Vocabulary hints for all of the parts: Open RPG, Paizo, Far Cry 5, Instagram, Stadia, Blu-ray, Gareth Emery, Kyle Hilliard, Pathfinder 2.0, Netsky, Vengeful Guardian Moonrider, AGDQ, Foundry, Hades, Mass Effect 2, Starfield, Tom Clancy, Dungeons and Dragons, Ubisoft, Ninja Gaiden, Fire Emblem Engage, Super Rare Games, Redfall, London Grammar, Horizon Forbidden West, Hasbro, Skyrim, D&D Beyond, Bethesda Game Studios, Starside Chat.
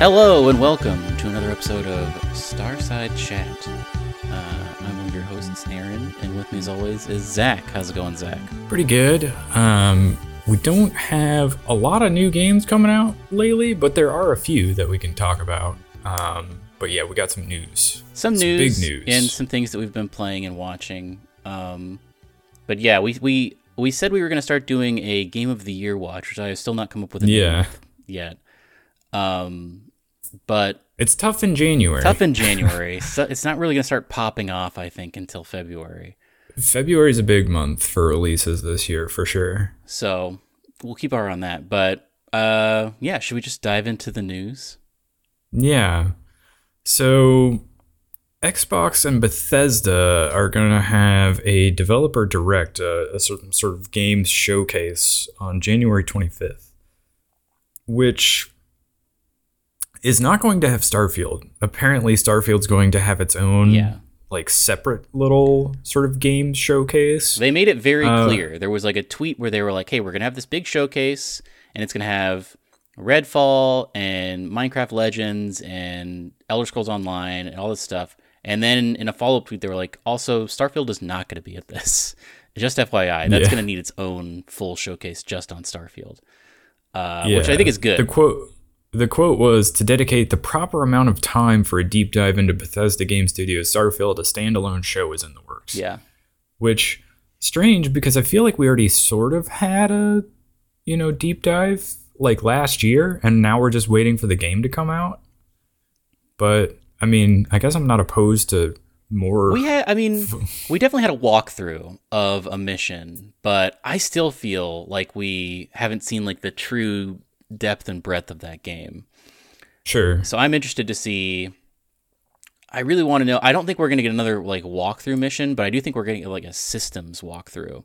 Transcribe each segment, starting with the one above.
Hello and welcome to another episode of Starside Chat. I'm one of your hosts, Aaron, and with me as always is Zach. How's it going, Zach? Pretty good. We don't have a lot of new games coming out lately, but there are a few that we can talk about. But yeah, we got some news. Some big news. And some things that we've been playing and watching. But yeah, we said we were going to start doing a Game of the Year watch, which I have still not come up with a name yet. But it's tough in January. So it's not really going to start popping off, I think, until February. February is a big month for releases this year, for sure. So we'll keep our eye on that. But yeah, should we just dive into the news? Yeah. So Xbox and Bethesda are going to have a developer direct, a certain sort of game showcase on January 25th, which is not going to have Starfield. Apparently, Starfield's going to have its own like separate little sort of game showcase. They made it very clear. There was like a tweet where they were like, hey, we're going to have this big showcase and it's going to have Redfall and Minecraft Legends and Elder Scrolls Online and all this stuff. And then in a follow-up tweet, they were like, also, Starfield is not going to be at this. Just FYI, that's going to need its own full showcase just on Starfield, which I think is good. The quote was, to dedicate the proper amount of time for a deep dive into Bethesda Game Studios Starfield, a standalone show is in the works. Yeah. Which, strange, because I feel like we already sort of had a, deep dive like last year, and now we're just waiting for the game to come out. But, I mean, I guess I'm not opposed to more. We definitely had a walkthrough of a mission, but I still feel like we haven't seen like the true depth and breadth of that game. Sure. So I'm interested to see. I really want to know. I don't think we're going to get another like walkthrough mission, but I do think we're getting like a systems walkthrough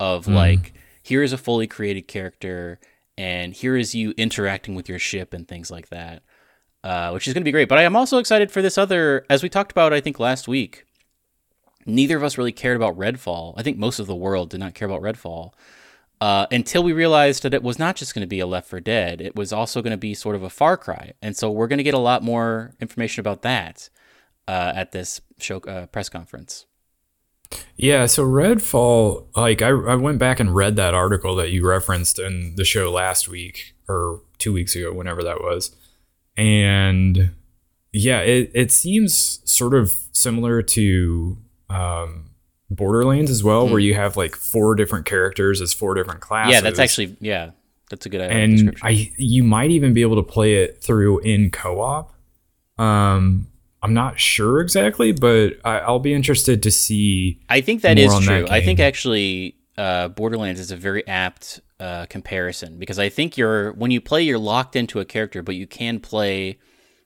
of like, here is a fully created character and here is you interacting with your ship and things like that, which is going to be great. But I am also excited for this other, as we talked about, I think last week, neither of us really cared about Redfall. I think most of the world did not care about Redfall. Until we realized that it was not just going to be a Left 4 Dead, it was also going to be sort of a Far Cry. And so we're going to get a lot more information about that at this show press conference. Yeah, so Redfall, like I went back and read that article that you referenced in the show last week or 2 weeks ago, whenever that was. And yeah, it seems sort of similar to Borderlands as well, where you have like four different characters as four different classes. Yeah, that's actually, that's a good idea. And you might even be able to play it through in co-op. I'm not sure exactly, but I'll be interested to see. I think that is true. I think actually Borderlands is a very apt comparison, because I think when you play, you're locked into a character, but you can play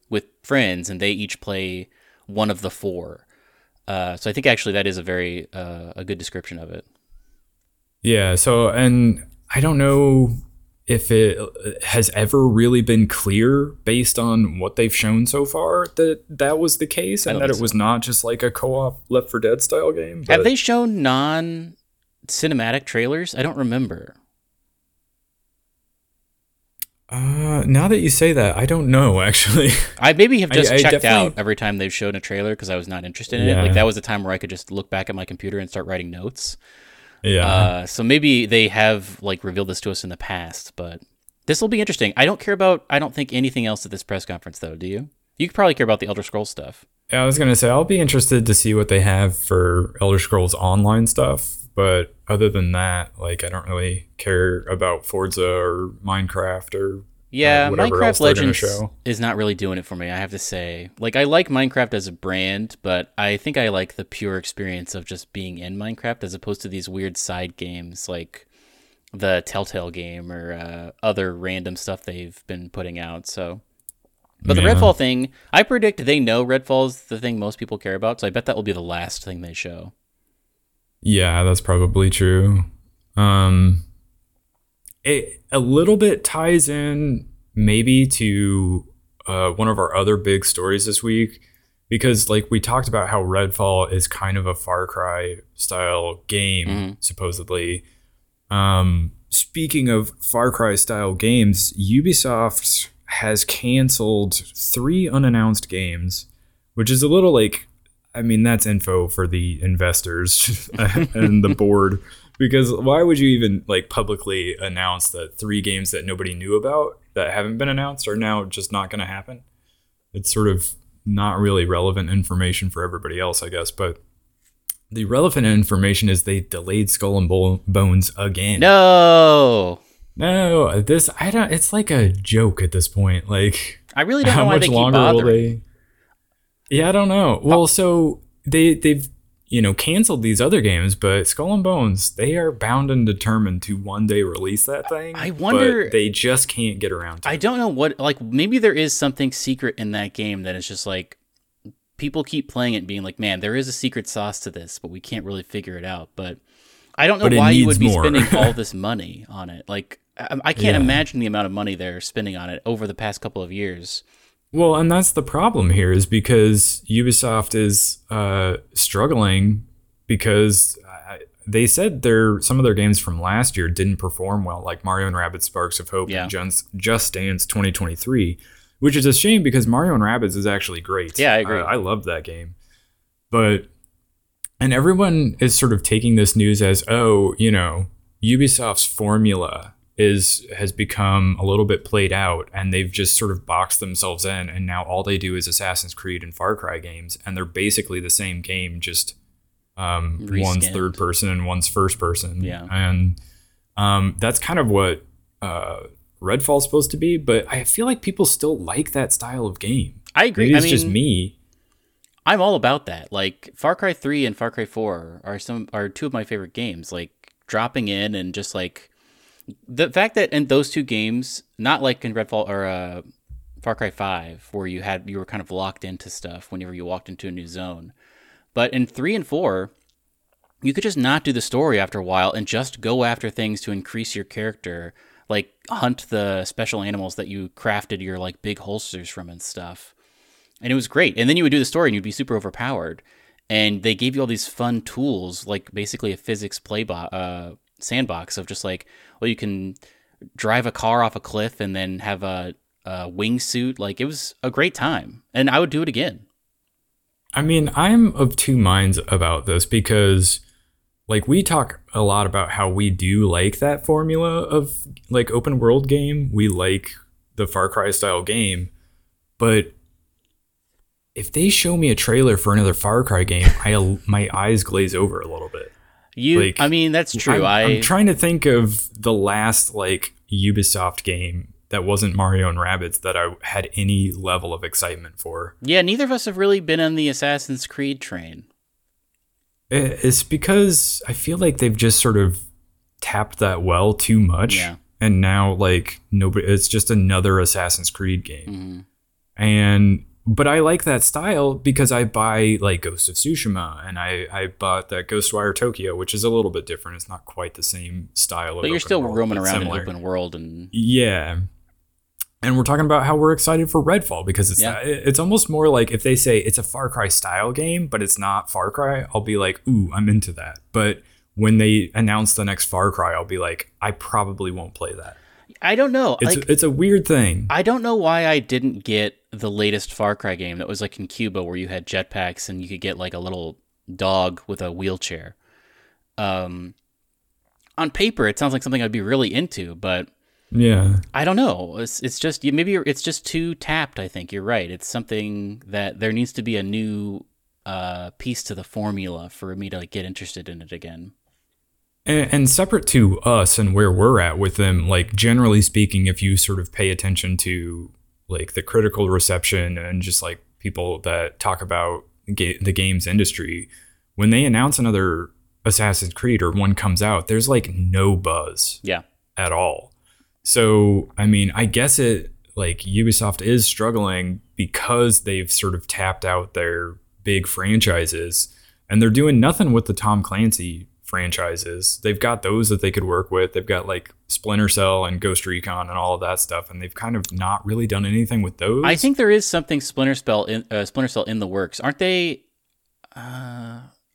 with friends and they each play one of the four. So I think actually that is a very a good description of it. Yeah. So, and I don't know if it has ever really been clear based on what they've shown so far that was the case, and that it was not just like a co-op Left 4 Dead style game. Have they shown non-cinematic trailers? I don't remember. Now that you say that, I don't know, actually. I maybe have just checked out every time they've shown a trailer because I was not interested in it. Like, that was a time where I could just look back at my computer and start writing notes. Yeah. So maybe they have, like, revealed this to us in the past, but this will be interesting. I don't think anything else at this press conference, though, do you? You could probably care about the Elder Scrolls stuff. Yeah, I was going to say, I'll be interested to see what they have for Elder Scrolls Online stuff. But other than that, like, I don't really care about Forza or Minecraft or whatever Minecraft else they're Legends show. Is not really doing it for me, I have to say. Like, I like Minecraft as a brand, but I think I like the pure experience of just being in Minecraft as opposed to these weird side games like the Telltale game or other random stuff they've been putting out. So, but the Redfall thing, I predict they know Redfall's the thing most people care about, so I bet that will be the last thing they show. Yeah, that's probably true. It a little bit ties in maybe to one of our other big stories this week, because like we talked about how Redfall is kind of a Far Cry style game, supposedly. Speaking of Far Cry style games, Ubisoft has canceled 3 unannounced games, which is a little like, I mean, that's info for the investors and the board, because why would you even like publicly announce that 3 games that nobody knew about that haven't been announced are now just not going to happen? It's sort of not really relevant information for everybody else, I guess, but the relevant information is they delayed Skull and Bones again. No, this, I don't, it's like a joke at this point. Like, I really don't know why they keep bothering. How much longer will they? Yeah, I don't know. Well, so they've, you know, canceled these other games, but Skull and Bones, they are bound and determined to one day release that thing. I wonder, but they just can't get around to it. I don't know what, like, maybe there is something secret in that game that is just like, people keep playing it and being like, man, there is a secret sauce to this, but we can't really figure it out. But I don't know why you would be spending all this money on it. Like, I can't imagine the amount of money they're spending on it over the past couple of years. Well, and that's the problem here, is because Ubisoft is struggling because they said some of their games from last year didn't perform well, like Mario and Rabbids Sparks of Hope and Just Dance 2023, which is a shame because Mario and Rabbids is actually great. Yeah, I agree. I loved that game. And everyone is sort of taking this news as, oh, you know, Ubisoft's formula has become a little bit played out, and they've just sort of boxed themselves in, and now all they do is Assassin's Creed and Far Cry games, and they're basically the same game, just one's third person and one's first person. Yeah. And that's kind of what Redfall's supposed to be, but I feel like people still like that style of game. I agree. Maybe it's just me. I'm all about that. Like, Far Cry 3 and Far Cry 4 are 2 of my favorite games. Like, dropping in and just like, the fact that in those 2 games, not like in Redfall or Far Cry 5, where you were kind of locked into stuff whenever you walked into a new zone, but in 3 and 4, you could just not do the story after a while and just go after things to increase your character, like hunt the special animals that you crafted your like big holsters from and stuff, and it was great. And then you would do the story and you'd be super overpowered, and they gave you all these fun tools, like basically a physics sandbox of just like, well, you can drive a car off a cliff and then have a wingsuit. Like, it was a great time, and I would do it again. I mean, I'm of 2 minds about this, because like, we talk a lot about how we do like that formula of like open world game. We like the Far Cry style game, but if they show me a trailer for another Far Cry game, my eyes glaze over a little bit. I mean, that's true. I'm trying to think of the last like Ubisoft game that wasn't Mario and Rabbids that I had any level of excitement for. Yeah, neither of us have really been on the Assassin's Creed train. It's because I feel like they've just sort of tapped that well too much, and now like nobody. It's just another Assassin's Creed game, But I like that style because I buy like Ghost of Tsushima, and I bought that Ghostwire Tokyo, which is a little bit different. It's not quite the same style. But you're still roaming around in an open world. And we're talking about how we're excited for Redfall because it's almost more like if they say it's a Far Cry style game, but it's not Far Cry, I'll be like, ooh, I'm into that. But when they announce the next Far Cry, I'll be like, I probably won't play that. I don't know. It's a weird thing. I don't know why I didn't get the latest Far Cry game that was like in Cuba, where you had jetpacks and you could get like a little dog with a wheelchair. On paper, it sounds like something I'd be really into, but I don't know. It's just maybe it's just too tapped. I think you're right. It's something that there needs to be a new piece to the formula for me to like get interested in it again. And separate to us and where we're at with them, like generally speaking, if you sort of pay attention to like the critical reception and just like people that talk about the games industry, when they announce another Assassin's Creed or one comes out, there's like no buzz at all. So, I mean, I guess it like Ubisoft is struggling because they've sort of tapped out their big franchises, and they're doing nothing with the Tom Clancy franchises. They've got those that they could work with. They've got like Splinter Cell and Ghost Recon and all of that stuff, and they've kind of not really done anything with those. I think there is something Splinter Cell in the works. Aren't they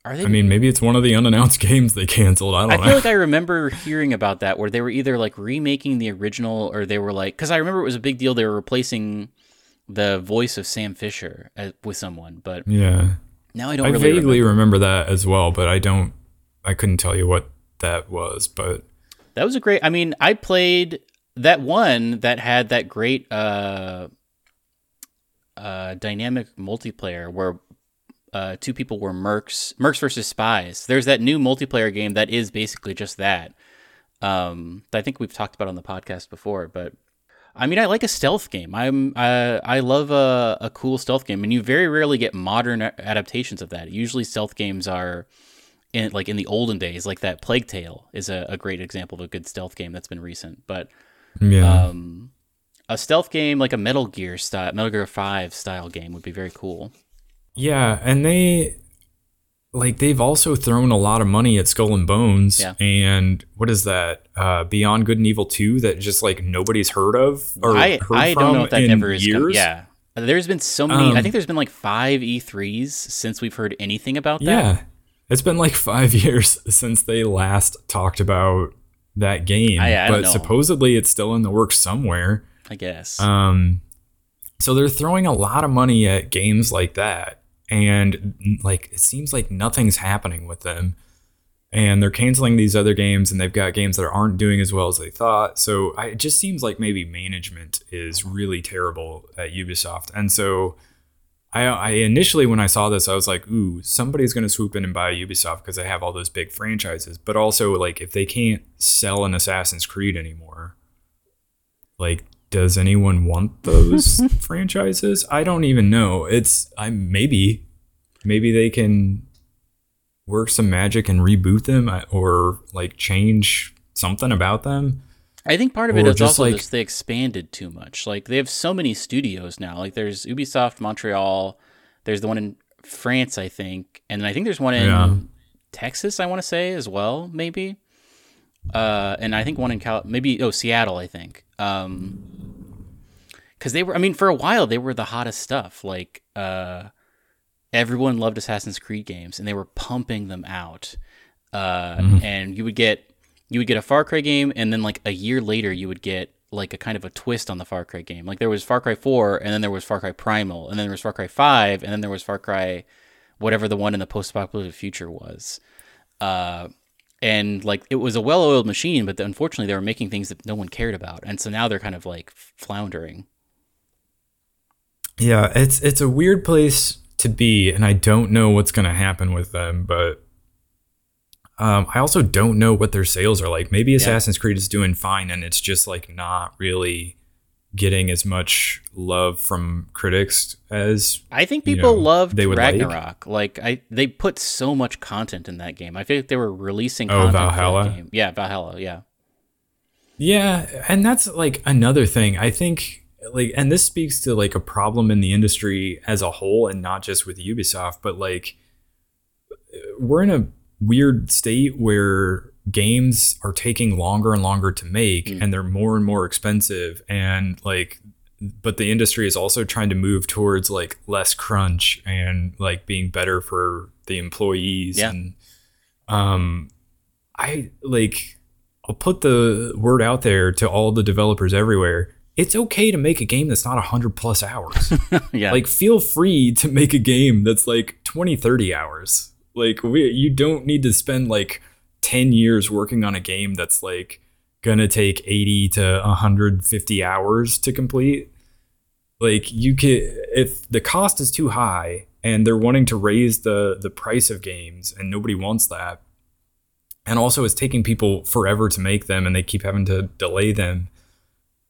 Are they? I mean, maybe it's one of the unannounced games they canceled. I don't know. I feel like I remember hearing about that, where they were either like remaking the original, or they were like, because I remember it was a big deal. They were replacing the voice of Sam Fisher with someone, but yeah. Now I don't. I vaguely remember that as well, but I couldn't tell you what that was, but that was a great. I mean, I played that one that had that great dynamic multiplayer where two people were mercs versus spies. There's that new multiplayer game that is basically just that. I think we've talked about on the podcast before, but I mean, I like a stealth game. I love a cool stealth game, and you very rarely get modern adaptations of that. Usually, stealth games are in the olden days, like that Plague Tale is a great example of a good stealth game that's been recent. But yeah, a stealth game like a Metal Gear 5 style game would be very cool. Yeah, and they've also thrown a lot of money at Skull and Bones, yeah. And what is that? Beyond Good and Evil 2 that just nobody's heard of I don't know if that ever is coming. Yeah, there's been so many. I think there's been 5 E3s since we've heard anything about that. Yeah, it's been 5 years since they last talked about that game. I don't know. Supposedly it's still in the works somewhere, I guess. So they're throwing a lot of money at games like that. And it seems like nothing's happening with them, and they're canceling these other games, and they've got games that aren't doing as well as they thought. So it just seems like maybe management is really terrible at Ubisoft. And so I initially, when I saw this, I was like, ooh, somebody's going to swoop in and buy Ubisoft because they have all those big franchises. But also if they can't sell an Assassin's Creed anymore, does anyone want those franchises? I don't even know. Maybe they can work some magic and reboot them, or change something about them. I think part of it is also just they expanded too much. They have so many studios now. There's Ubisoft Montreal. There's the one in France, I think, and I think there's one in Texas, I want to say as well, maybe. And I think one in Seattle, I think. Because they were, for a while they were the hottest stuff. Everyone loved Assassin's Creed games, and they were pumping them out. And you would get a Far Cry game, and then a year later you would get a kind of a twist on the Far Cry game. There was Far Cry 4, and then there was Far Cry Primal, and then there was Far Cry 5, and then there was Far Cry, whatever the one in the post-apocalyptic future was. And it was a well-oiled machine, but unfortunately they were making things that no one cared about. And so now they're kind of floundering. Yeah, it's a weird place to be, and I don't know what's going to happen with them, but I also don't know what their sales are like. Maybe Assassin's Creed is doing fine, and it's just not really getting as much love from critics as I think people loved Ragnarok. They put so much content in that game. I feel like they were releasing content for that game. Yeah, Valhalla, yeah. Yeah, and that's another thing. I think and this speaks to a problem in the industry as a whole, and not just with Ubisoft, but we're in a weird state where games are taking longer and longer to make, and they're more and more expensive, and but the industry is also trying to move towards less crunch and being better for the employees. Yeah. And I'll put the word out there to all the developers everywhere. It's okay to make a game that's not 100+ hours. Yeah. Feel free to make a game that's 20-30 hours. You don't need to spend 10 years working on a game that's gonna take 80 to 150 hours to complete. You can, if the cost is too high and they're wanting to raise the price of games, and nobody wants that, and also it's taking people forever to make them and they keep having to delay them.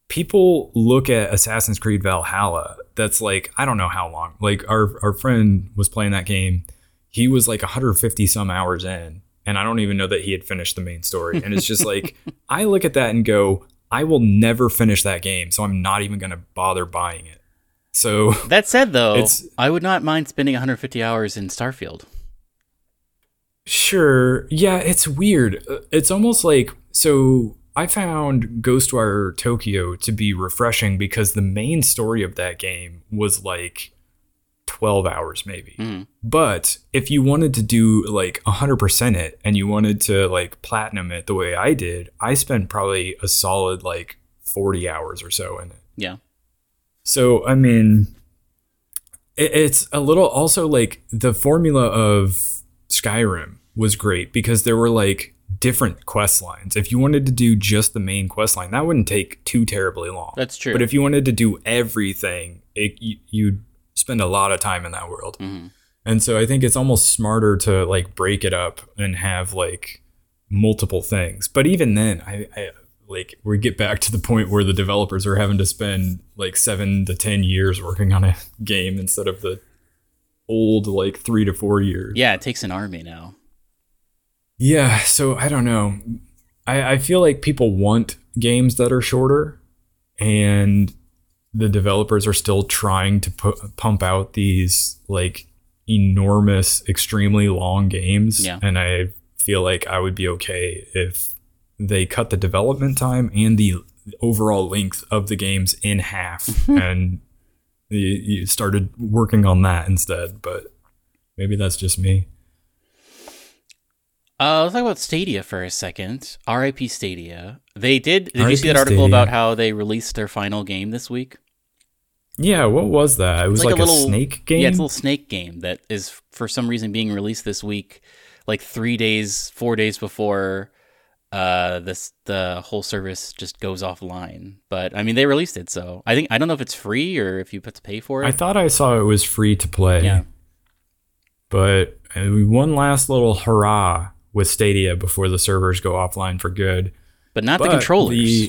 People look at Assassin's Creed Valhalla, that's I don't know how long. Our friend was playing that game. He was 150 some hours in, and I don't even know that he had finished the main story. And it's just I look at that and go, I will never finish that game, so I'm not even going to bother buying it. So that said, though, I would not mind spending 150 hours in Starfield. Sure. Yeah, it's weird. It's almost so I found Ghostwire Tokyo to be refreshing because the main story of that game was 12 hours maybe. Mm. But if you wanted to do like 100% it and you wanted to like platinum it the way I did, I spent probably a solid like 40 hours or so in it. Yeah. So, I mean, it's a little also like the formula of Skyrim was great because there were like different quest lines. If you wanted to do just the main quest line, that wouldn't take too terribly long. That's true. But if you wanted to do everything, you'd spend a lot of time in that world. Mm-hmm. And so I think it's almost smarter to like break it up and have like multiple things. But even then, I like we get back to the point where the developers are having to spend like 7 to 10 years working on a game instead of the old like 3 to 4 years. Yeah, it takes an army now. Yeah, so I don't know. I feel like people want games that are shorter, and the developers are still trying to pump out these like enormous, extremely long games. Yeah. And I feel like I would be okay if they cut the development time and the overall length of the games in half, and you started working on that instead. But maybe that's just me. Let's talk about Stadia for a second. RIP Stadia. They did. Did you see that article about how they released their final game this week? Yeah, what was that? It was like a little snake game. Yeah, it's a little snake game that is for some reason being released this week, like 4 days before the whole service just goes offline. But I mean, they released it, so I don't know if it's free or if you have to pay for it. I thought I saw it was free to play. Yeah. But one last little hurrah with Stadia before the servers go offline for good. But not the controllers.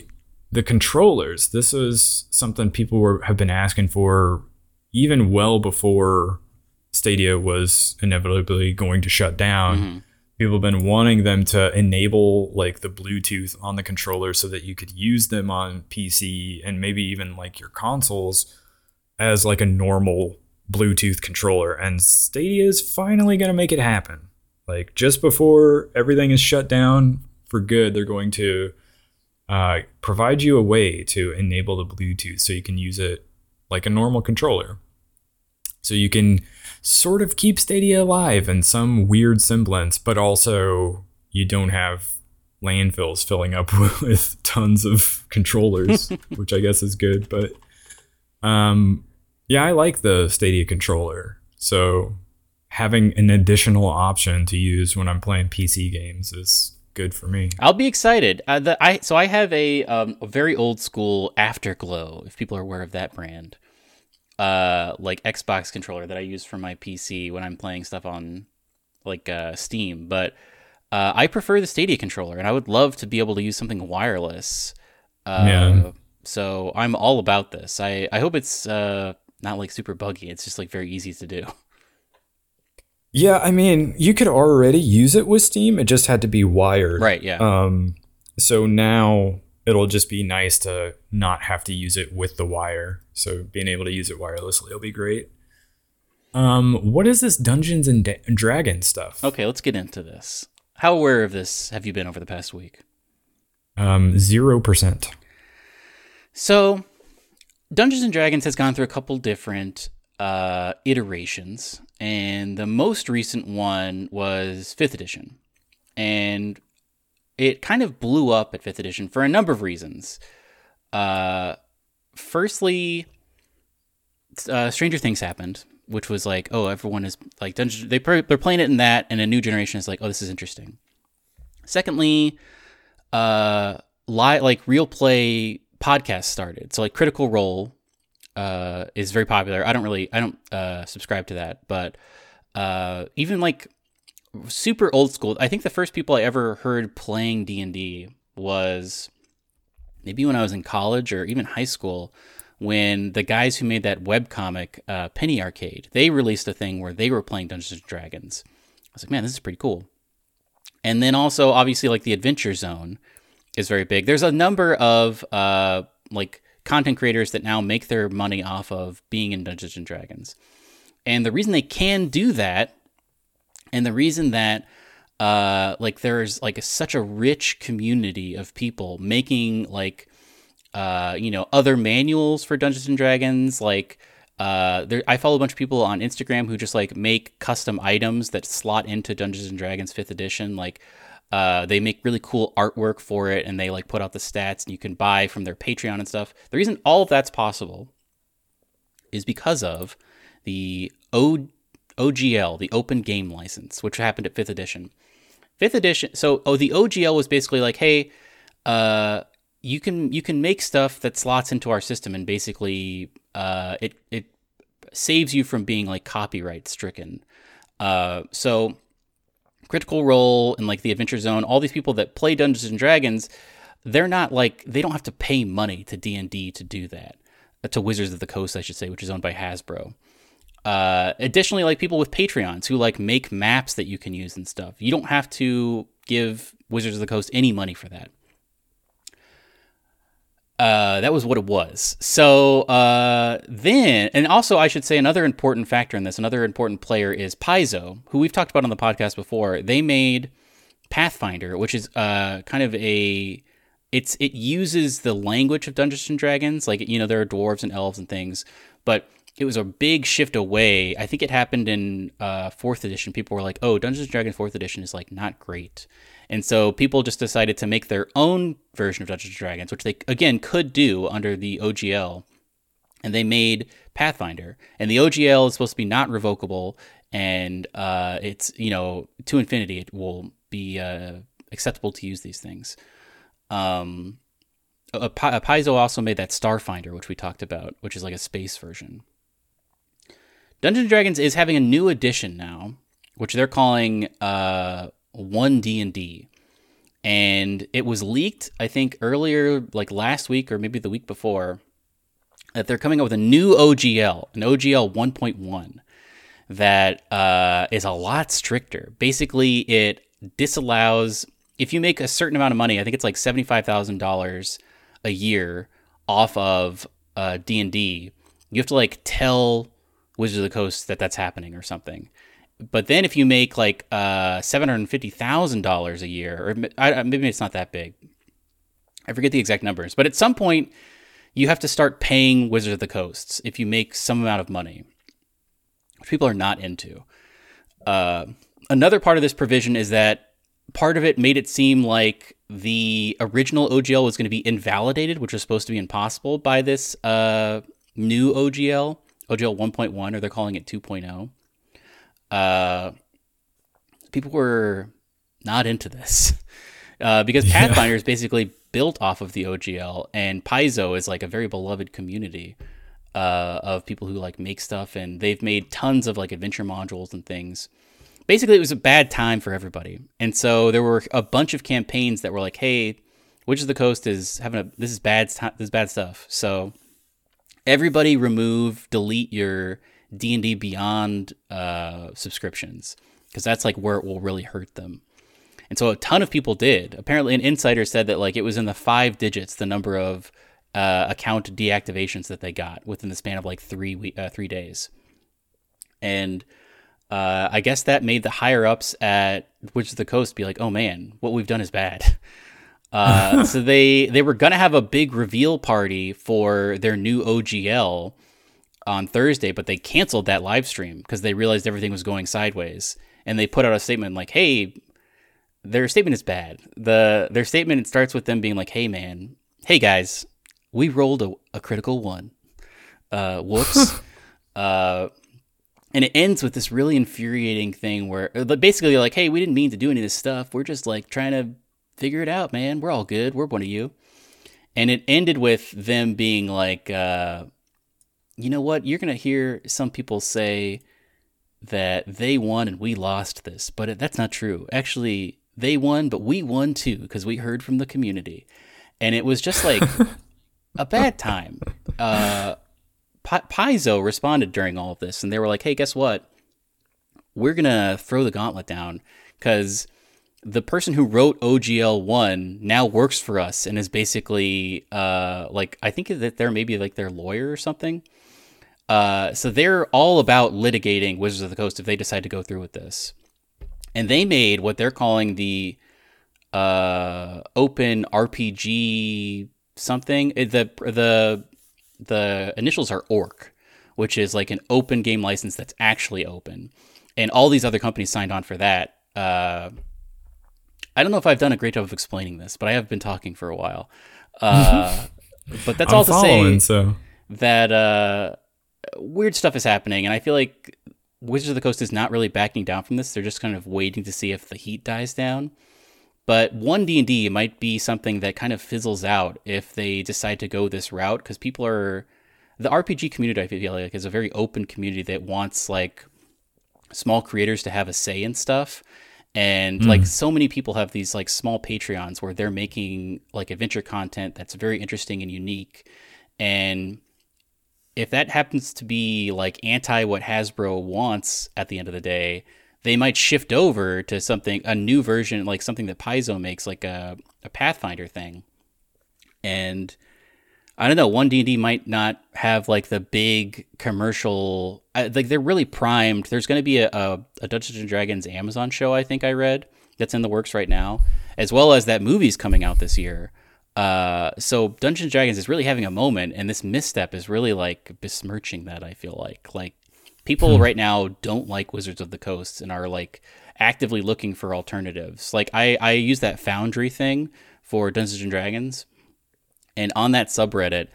The controllers. This is something people have been asking for even well before Stadia was inevitably going to shut down. Mm-hmm. People have been wanting them to enable like the Bluetooth on the controller so that you could use them on PC and maybe even like your consoles as like a normal Bluetooth controller. And Stadia is finally going to make it happen. Like, just before everything is shut down for good, they're going to provide you a way to enable the Bluetooth so you can use it like a normal controller. So you can sort of keep Stadia alive in some weird semblance, but also you don't have landfills filling up with tons of controllers, which I guess is good. But yeah, I like the Stadia controller. So having an additional option to use when I'm playing PC games is good for me. I'll be excited. I have a very old school Afterglow, if people are aware of that brand, like Xbox controller that I use for my PC when I'm playing stuff on like Steam. But I prefer the Stadia controller, and I would love to be able to use something wireless. Yeah. So I'm all about this. I hope it's not like super buggy. It's just like very easy to do. Yeah, I mean, you could already use it with Steam. It just had to be wired. Right, yeah. So now it'll just be nice to not have to use it with the wire. So being able to use it wirelessly will be great. What is this Dungeons and Dragons stuff? Okay, let's get into this. How aware of this have you been over the past week? 0%. So Dungeons and Dragons has gone through a couple different iterations, and the most recent one was 5th edition, and it kind of blew up at 5th edition for a number of reasons. Firstly, Stranger Things happened, which was like, oh, everyone is like Dungeons, they're playing it in that, and a new generation is like, oh, this is interesting. Secondly, like real play podcasts started, so like Critical Role is very popular. I don't subscribe to that, but even like super old school, I think the first people I ever heard playing D&D was maybe when I was in college or even high school, when the guys who made that webcomic Penny Arcade, they released a thing where they were playing Dungeons and Dragons. I was like, man, this is pretty cool. And then also obviously like the Adventure Zone is very big. There's a number of like content creators that now make their money off of being in Dungeons and Dragons. And the reason they can do that, and the reason that like there's like such a rich community of people making like other manuals for Dungeons and Dragons, like I follow a bunch of people on Instagram who just like make custom items that slot into Dungeons and Dragons 5th edition. Like, they make really cool artwork for it, and they like put out the stats, and you can buy from their Patreon and stuff. The reason all of that's possible is because of the OGL, the Open Game License, which happened at 5th edition. 5th edition, the OGL was basically like, hey, you can make stuff that slots into our system, and basically it saves you from being like copyright stricken. So Critical Role and like the Adventure Zone, all these people that play Dungeons and Dragons, they're not like, they don't have to pay money to D&D to do that, to Wizards of the Coast, I should say, which is owned by Hasbro. Additionally, like people with Patreons who like make maps that you can use and stuff, you don't have to give Wizards of the Coast any money for that. That was what it was. So then, and also I should say another important factor in this, another important player is Paizo, who we've talked about on the podcast before. They made Pathfinder, which is kind of a, it uses the language of Dungeons and Dragons. Like, you know, there are dwarves and elves and things, but it was a big shift away. I think it happened in 4th edition. People were like, oh, Dungeons and Dragons 4th edition is like not great. And so people just decided to make their own version of Dungeons & Dragons, which they, again, could do under the OGL. And they made Pathfinder. And the OGL is supposed to be not revocable. And it's, you know, to infinity, it will be acceptable to use these things. Paizo also made that Starfinder, which we talked about, which is like a space version. Dungeons & Dragons is having a new edition now, which they're calling... One D&D, and it was leaked, I think earlier, like last week or maybe the week before, that they're coming up with a new OGL, an OGL 1.1 that is a lot stricter. Basically, it disallows, if you make a certain amount of money, I think it's like $75,000 a year off of D&D, you have to like tell Wizards of the Coast that that's happening or something. But then if you make like $750,000 a year, or maybe it's not that big, I forget the exact numbers, but at some point you have to start paying Wizards of the Coast if you make some amount of money, which people are not into. Another part of this provision is that part of it made it seem like the original OGL was going to be invalidated, which was supposed to be impossible by this new OGL, OGL 1.1, or they're calling it 2.0. People were not into this because Pathfinder is basically built off of the OGL, and Paizo is like a very beloved community of people who like make stuff, and they've made tons of like adventure modules and things. Basically, it was a bad time for everybody, and so there were a bunch of campaigns that were like, "Hey, Witches of the Coast is having a this is bad stuff." So everybody delete your D&D Beyond subscriptions, because that's like where it will really hurt them. And so a ton of people did. Apparently an insider said that like it was in the 5 digits, the number of account deactivations that they got within the span of like 3 days. And I guess that made the higher ups at Witches of the Coast be like, oh man, what we've done is bad. So they were gonna have a big reveal party for their new OGL on Thursday, but they canceled that live stream because they realized everything was going sideways, and they put out a statement like, "Hey, their statement is bad." Their statement, it starts with them being like, "Hey, man, hey guys, we rolled a critical one. Whoops." And it ends with this really infuriating thing where basically they're like, "Hey, we didn't mean to do any of this stuff. We're just like trying to figure it out, man. We're all good. We're one of you." And it ended with them being like, you know what? You're going to hear some people say that they won and we lost this, but that's not true. Actually, they won, but we won too, because we heard from the community. And it was just like a bad time. Paizo responded during all of this, and they were like, hey, guess what? We're going to throw the gauntlet down, because the person who wrote OGL 1 now works for us and is basically like, I think that they're maybe like their lawyer or something. So they're all about litigating Wizards of the Coast if they decide to go through with this. And they made what they're calling the Open RPG something. The initials are ORC, which is like an open game license that's actually open. And all these other companies signed on for that. I don't know if I've done a great job of explaining this, but I have been talking for a while. But that's all to say that weird stuff is happening. And I feel like Wizards of the Coast is not really backing down from this. They're just kind of waiting to see if the heat dies down. But One D&D might be something that kind of fizzles out if they decide to go this route, because people are... The RPG community, I feel like, is a very open community that wants, like, small creators to have a say in stuff. And, like, so many people have these, like, small Patreons where they're making, like, adventure content that's very interesting and unique. And if that happens to be, like, anti what Hasbro wants at the end of the day... they might shift over to something, a new version, like something that Paizo makes, like a Pathfinder thing. And I don't know, One D&D might not have like the big commercial, like they're really primed. There's going to be a Dungeons and Dragons Amazon show, I think I read, that's in the works right now, as well as that movie's coming out this year. So Dungeons and Dragons is really having a moment, and this misstep is really like besmirching that, I feel like. People right now don't like Wizards of the Coast and are like actively looking for alternatives. Like I use that Foundry thing for Dungeons and Dragons, and on that subreddit,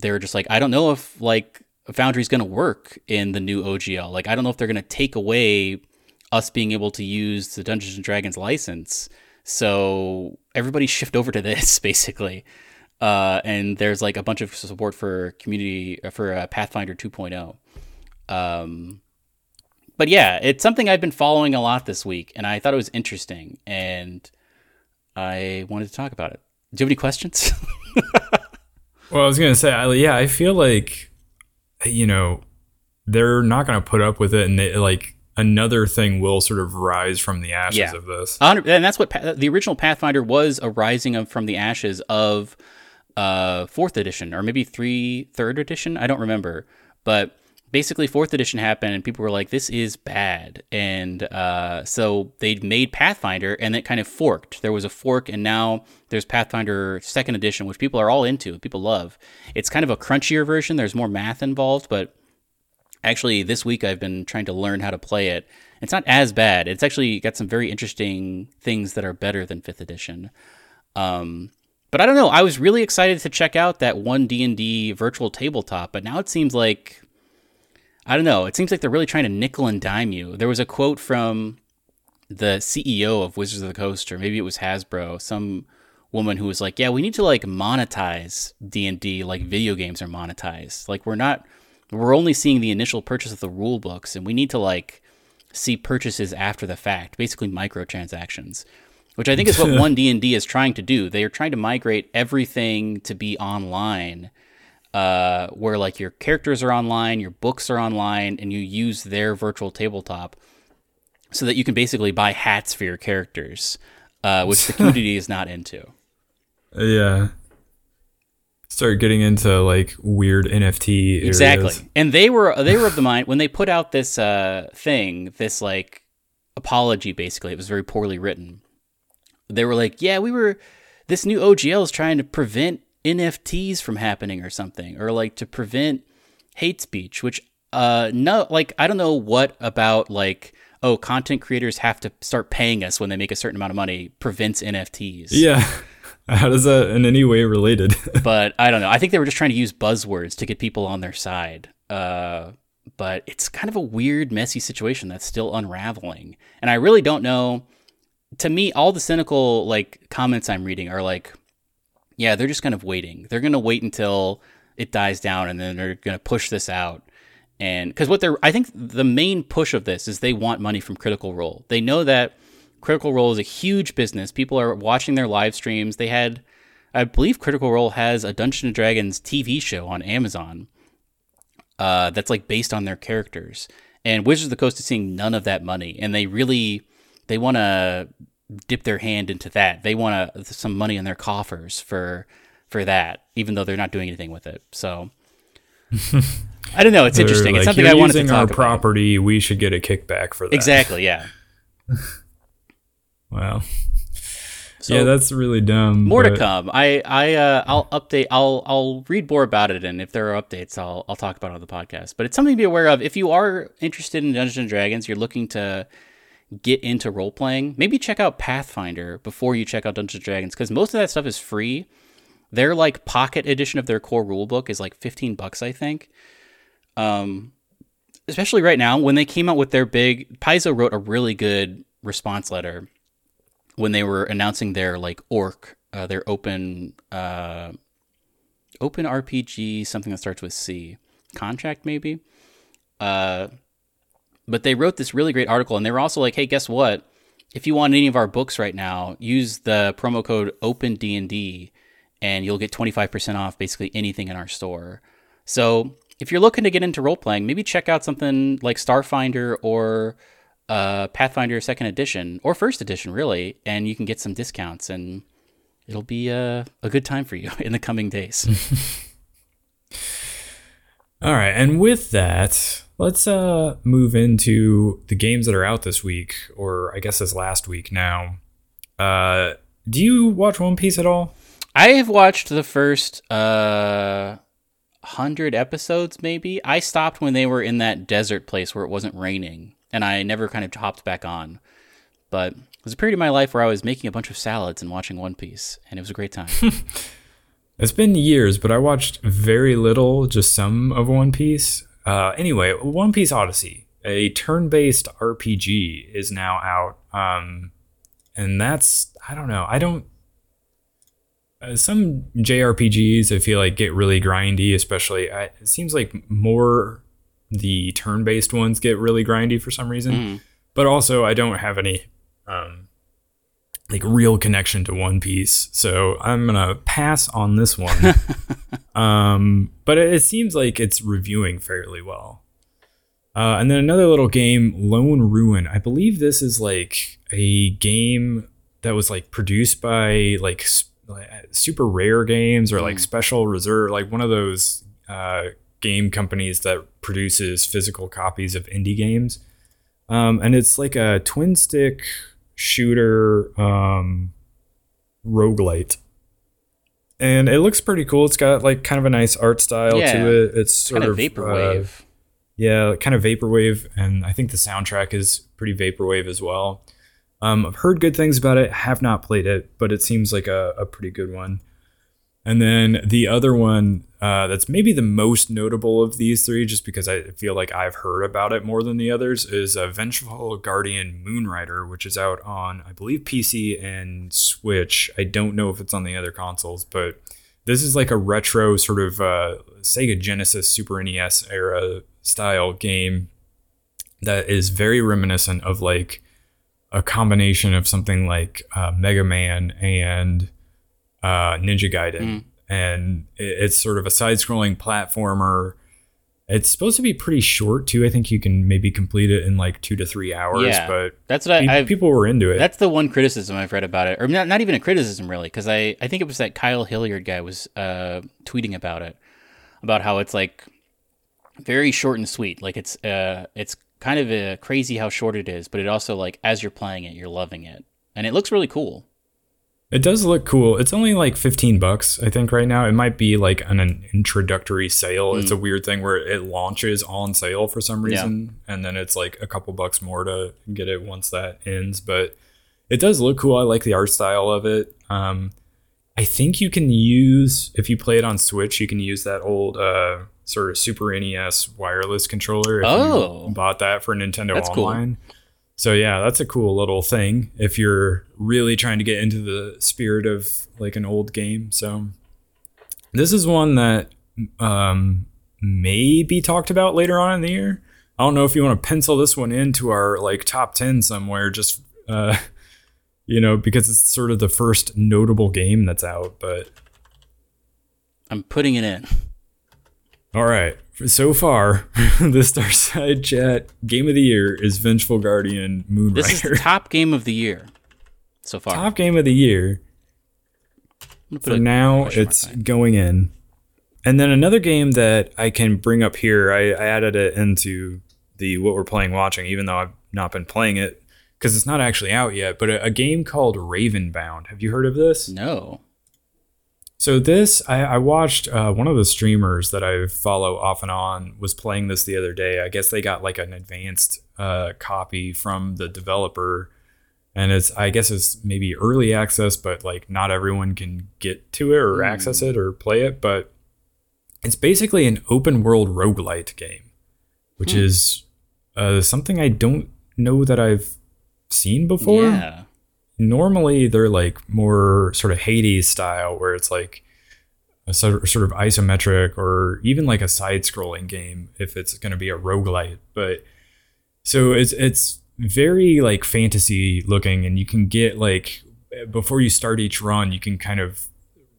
they're just like, I don't know if like Foundry's going to work in the new OGL. Like, I don't know if they're going to take away us being able to use the Dungeons and Dragons license. So everybody shift over to this basically. And there's like a bunch of support for community for Pathfinder 2.0. But yeah, it's something I've been following a lot this week, and I thought it was interesting, and I wanted to talk about it. Do you have any questions? Well, I was going to say, I feel like, you know, they're not going to put up with it, and they, like, another thing will sort of rise from the ashes of this. And that's what the original Pathfinder was, a rising up from the ashes of 4th edition, or maybe 3rd edition, I don't remember, but... basically 4th edition happened and people were like, this is bad. And so they made Pathfinder, and it kind of forked. There was a fork, and now there's Pathfinder 2nd edition, which people are all into, people love. It's kind of a crunchier version. There's more math involved, but actually this week I've been trying to learn how to play it. It's not as bad. It's actually got some very interesting things that are better than 5th edition. But I don't know. I was really excited to check out that One D&D virtual tabletop, but now it seems like... I don't know. It seems like they're really trying to nickel and dime you. There was a quote from the CEO of Wizards of the Coast, or maybe it was Hasbro, some woman who was like, yeah, we need to like monetize D&D like video games are monetized. Like we're only seeing the initial purchase of the rule books, and we need to like see purchases after the fact, basically microtransactions, which I think is what One D&D is trying to do. They are trying to migrate everything to be online, where like your characters are online, your books are online, and you use their virtual tabletop so that you can basically buy hats for your characters, which the community is not into. Yeah. Start getting into like weird NFT areas. Exactly. And they were of the mind when they put out this thing, this like apology, basically. It was very poorly written. They were like, yeah, this new OGL is trying to prevent NFTs from happening or something, or like to prevent hate speech, which no, like I don't know what about like, oh, content creators have to start paying us when they make a certain amount of money prevents NFTs. Yeah, how does that in any way related? But I don't know, I think they were just trying to use buzzwords to get people on their side, but it's kind of a weird, messy situation that's still unraveling, and I really don't know. To me, all the cynical like comments I'm reading are like, yeah, they're just kind of waiting. They're going to wait until it dies down, and then they're going to push this out. And because I think the main push of this is they want money from Critical Role. They know that Critical Role is a huge business. People are watching their live streams. They had, I believe Critical Role has a Dungeons and Dragons TV show on Amazon that's like based on their characters. And Wizards of the Coast is seeing none of that money. And they want to dip their hand into that. They want some money in their coffers for that, even though they're not doing anything with it. So I don't know. It's interesting. Like, it's something I wanted to talk about. Using our property, we should get a kickback for that. Exactly. Yeah. Wow. So yeah, that's really dumb. More to come. I'll read more about it, and if there are updates, I'll talk about it on the podcast. But it's something to be aware of. If you are interested in Dungeons and Dragons, you're looking to get into role playing, maybe check out Pathfinder before you check out Dungeons and Dragons, because most of that stuff is free. Their like pocket edition of their core rulebook is like $15, I think. Especially right now, when they came out with their big, Paizo wrote a really good response letter when they were announcing their like ORC, their Open RPG, something that starts with C, contract maybe. But they wrote this really great article, and they were also like, hey, guess what? If you want any of our books right now, use the promo code Open D&D, and you'll get 25% off basically anything in our store. So if you're looking to get into role-playing, maybe check out something like Starfinder or Pathfinder 2nd Edition, or 1st Edition, really, and you can get some discounts, and it'll be a good time for you in the coming days. All right, and with that, let's move into the games that are out this week, or I guess this last week now. Do you watch One Piece at all? I have watched the first 100 episodes, maybe. I stopped when they were in that desert place where it wasn't raining, and I never kind of hopped back on. But it was a period of my life where I was making a bunch of salads and watching One Piece, and it was a great time. It's been years, but I watched very little, just some of One Piece. Anyway, One Piece Odyssey, a turn-based RPG, is now out. And that's, I don't know, I don't... some JRPGs, I feel like, get really grindy, especially. It seems like more the turn-based ones get really grindy for some reason. But also, I don't have any real connection to One Piece, so I'm gonna pass on this one. But it seems like it's reviewing fairly well. And then another little game, Lone Ruin. I believe this is like a game that was like produced by like Super Rare Games or like Special Reserve, like one of those game companies that produces physical copies of indie games. And it's like a twin stick shooter roguelite, and it looks pretty cool. It's got like kind of a nice art style to it. It's sort of vaporwave, kind of vaporwave, and I think the soundtrack is pretty vaporwave as well. I've heard good things about it, have not played it, but it seems like a pretty good one. And then the other one that's maybe the most notable of these three, just because I feel like I've heard about it more than the others, is Vengeful Guardian Moonrider, which is out on, I believe, PC and Switch. I don't know if it's on the other consoles, but this is like a retro sort of Sega Genesis, Super NES era style game that is very reminiscent of like a combination of something like Mega Man and Ninja Gaiden. And it's sort of a side-scrolling platformer. It's supposed to be pretty short too. I think you can maybe complete it in like 2 to 3 hours. But that's what people were into it. That's the one criticism I've read about it, or not even a criticism really, because I think it was that Kyle Hilliard guy was tweeting about it, about how it's like very short and sweet. Like it's kind of crazy how short it is, but it also, like, as you're playing it, you're loving it. And it looks really cool. It does look cool. It's only like $15, I think, right now. It might be like an introductory sale. It's a weird thing where it launches on sale for some reason, and then it's like a couple bucks more to get it once that ends. But it does look cool. I like the art style of it. I think you can use, if you play it on Switch, you can use that old sort of Super NES wireless controller. You bought that for Nintendo Online. Cool. So yeah, that's a cool little thing if you're really trying to get into the spirit of like an old game. So this is one that may be talked about later on in the year. I don't know if you want to pencil this one into our like top 10 somewhere, just because it's sort of the first notable game that's out, but I'm putting it in. All right. So far, the Starside Chat Game of the Year is Vengeful Guardian Moonrider. This is the top game of the year so far. Top game of the year. For now, it's going in. And then another game that I can bring up here, I added it into the what we're playing watching, even though I've not been playing it, because it's not actually out yet, but a game called Ravenbound. Have you heard of this? No. So this, I watched one of the streamers that I follow off and on was playing this the other day. I guess they got like an advanced copy from the developer, and it's, I guess it's maybe early access, but like not everyone can get to it or access it or play it. But it's basically an open world roguelite game, which is something I don't know that I've seen before. Yeah. Normally they're like more sort of Hades style, where it's like a sort of isometric or even like a side-scrolling game if it's going to be a roguelite. But so it's very like fantasy looking, and you can get like, before you start each run, you can kind of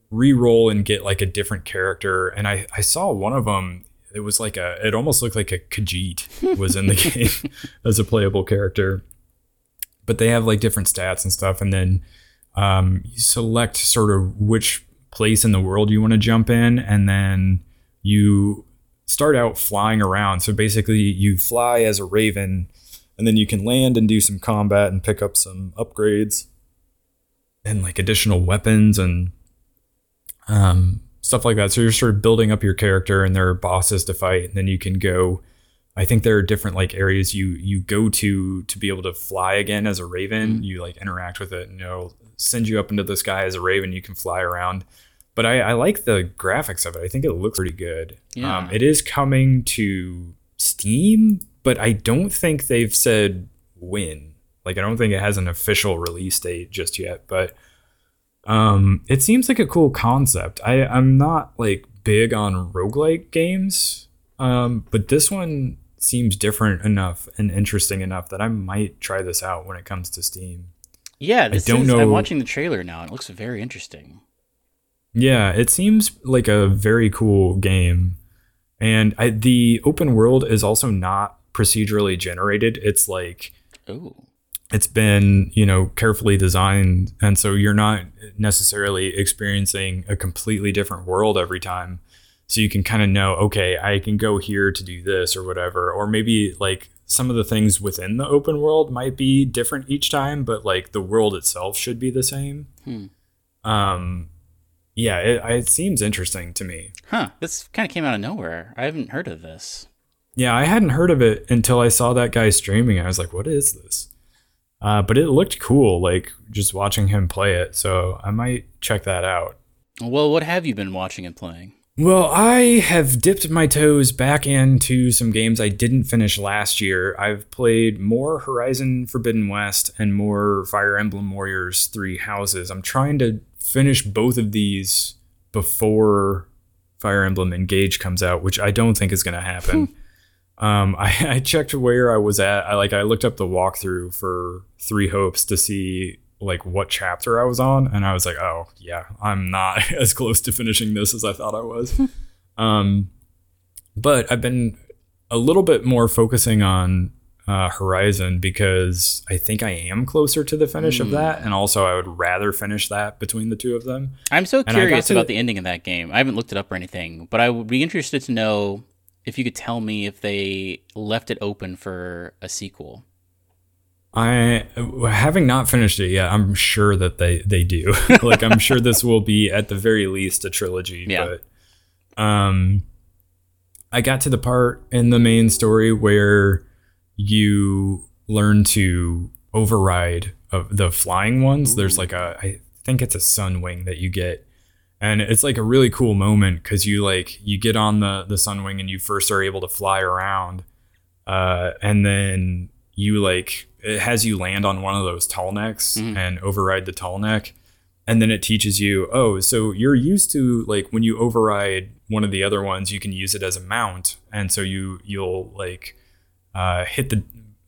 re-roll and get like a different character. And I saw one of them, it was like it almost looked like a Khajiit was in the game as a playable character. But they have like different stats and stuff. And then you select sort of which place in the world you want to jump in. And then you start out flying around. So basically you fly as a raven, and then you can land and do some combat and pick up some upgrades and like additional weapons and stuff like that. So you're sort of building up your character, and there are bosses to fight. And then you can go, I think there are different like areas you go to be able to fly again as a raven. Mm-hmm. You like interact with it, and it'll send you up into the sky as a raven. You can fly around. But I like the graphics of it. I think it looks pretty good. Yeah. It is coming to Steam, but I don't think they've said when. Like, I don't think it has an official release date just yet. But it seems like a cool concept. I'm not like big on roguelike games. But this one seems different enough and interesting enough that I might try this out when it comes to Steam. Yeah, I'm watching the trailer now, and it looks very interesting. Yeah, it seems like a very cool game. And the open world is also not procedurally generated. It's like, it's been, carefully designed. And so you're not necessarily experiencing a completely different world every time. So you can kind of know, okay, I can go here to do this or whatever. Or maybe like some of the things within the open world might be different each time, but like the world itself should be the same. Yeah, it seems interesting to me. Huh, this kind of came out of nowhere. I haven't heard of this. Yeah, I hadn't heard of it until I saw that guy streaming. I was like, what is this? But it looked cool, like just watching him play it. So I might check that out. Well, what have you been watching and playing? Well, I have dipped my toes back into some games I didn't finish last year. I've played more Horizon Forbidden West and more Fire Emblem Warriors Three Houses. I'm trying to finish both of these before Fire Emblem Engage comes out, which I don't think is going to happen. I checked where I was at. I looked up the walkthrough for Three Hopes to see like what chapter I was on, and I was like, oh yeah, I'm not as close to finishing this as I thought I was. But I've been a little bit more focusing on Horizon because I think I am closer to the finish of that, and also I would rather finish that between the two of them. I'm so curious about the ending of that game. I haven't looked it up or anything, but I would be interested to know if you could tell me if they left it open for a sequel. I, having not finished it yet, I'm sure that they do. Like, I'm sure this will be at the very least a trilogy. Yeah. But I got to the part in the main story where you learn to override of the flying ones. Ooh. There's like I think it's a Sunwing that you get. And it's like a really cool moment because you get on the Sunwing and you first are able to fly around. And then you it has you land on one of those tall necks and override the tall neck. And then it teaches you, so you're used to when you override one of the other ones, you can use it as a mount. And so you'll hit the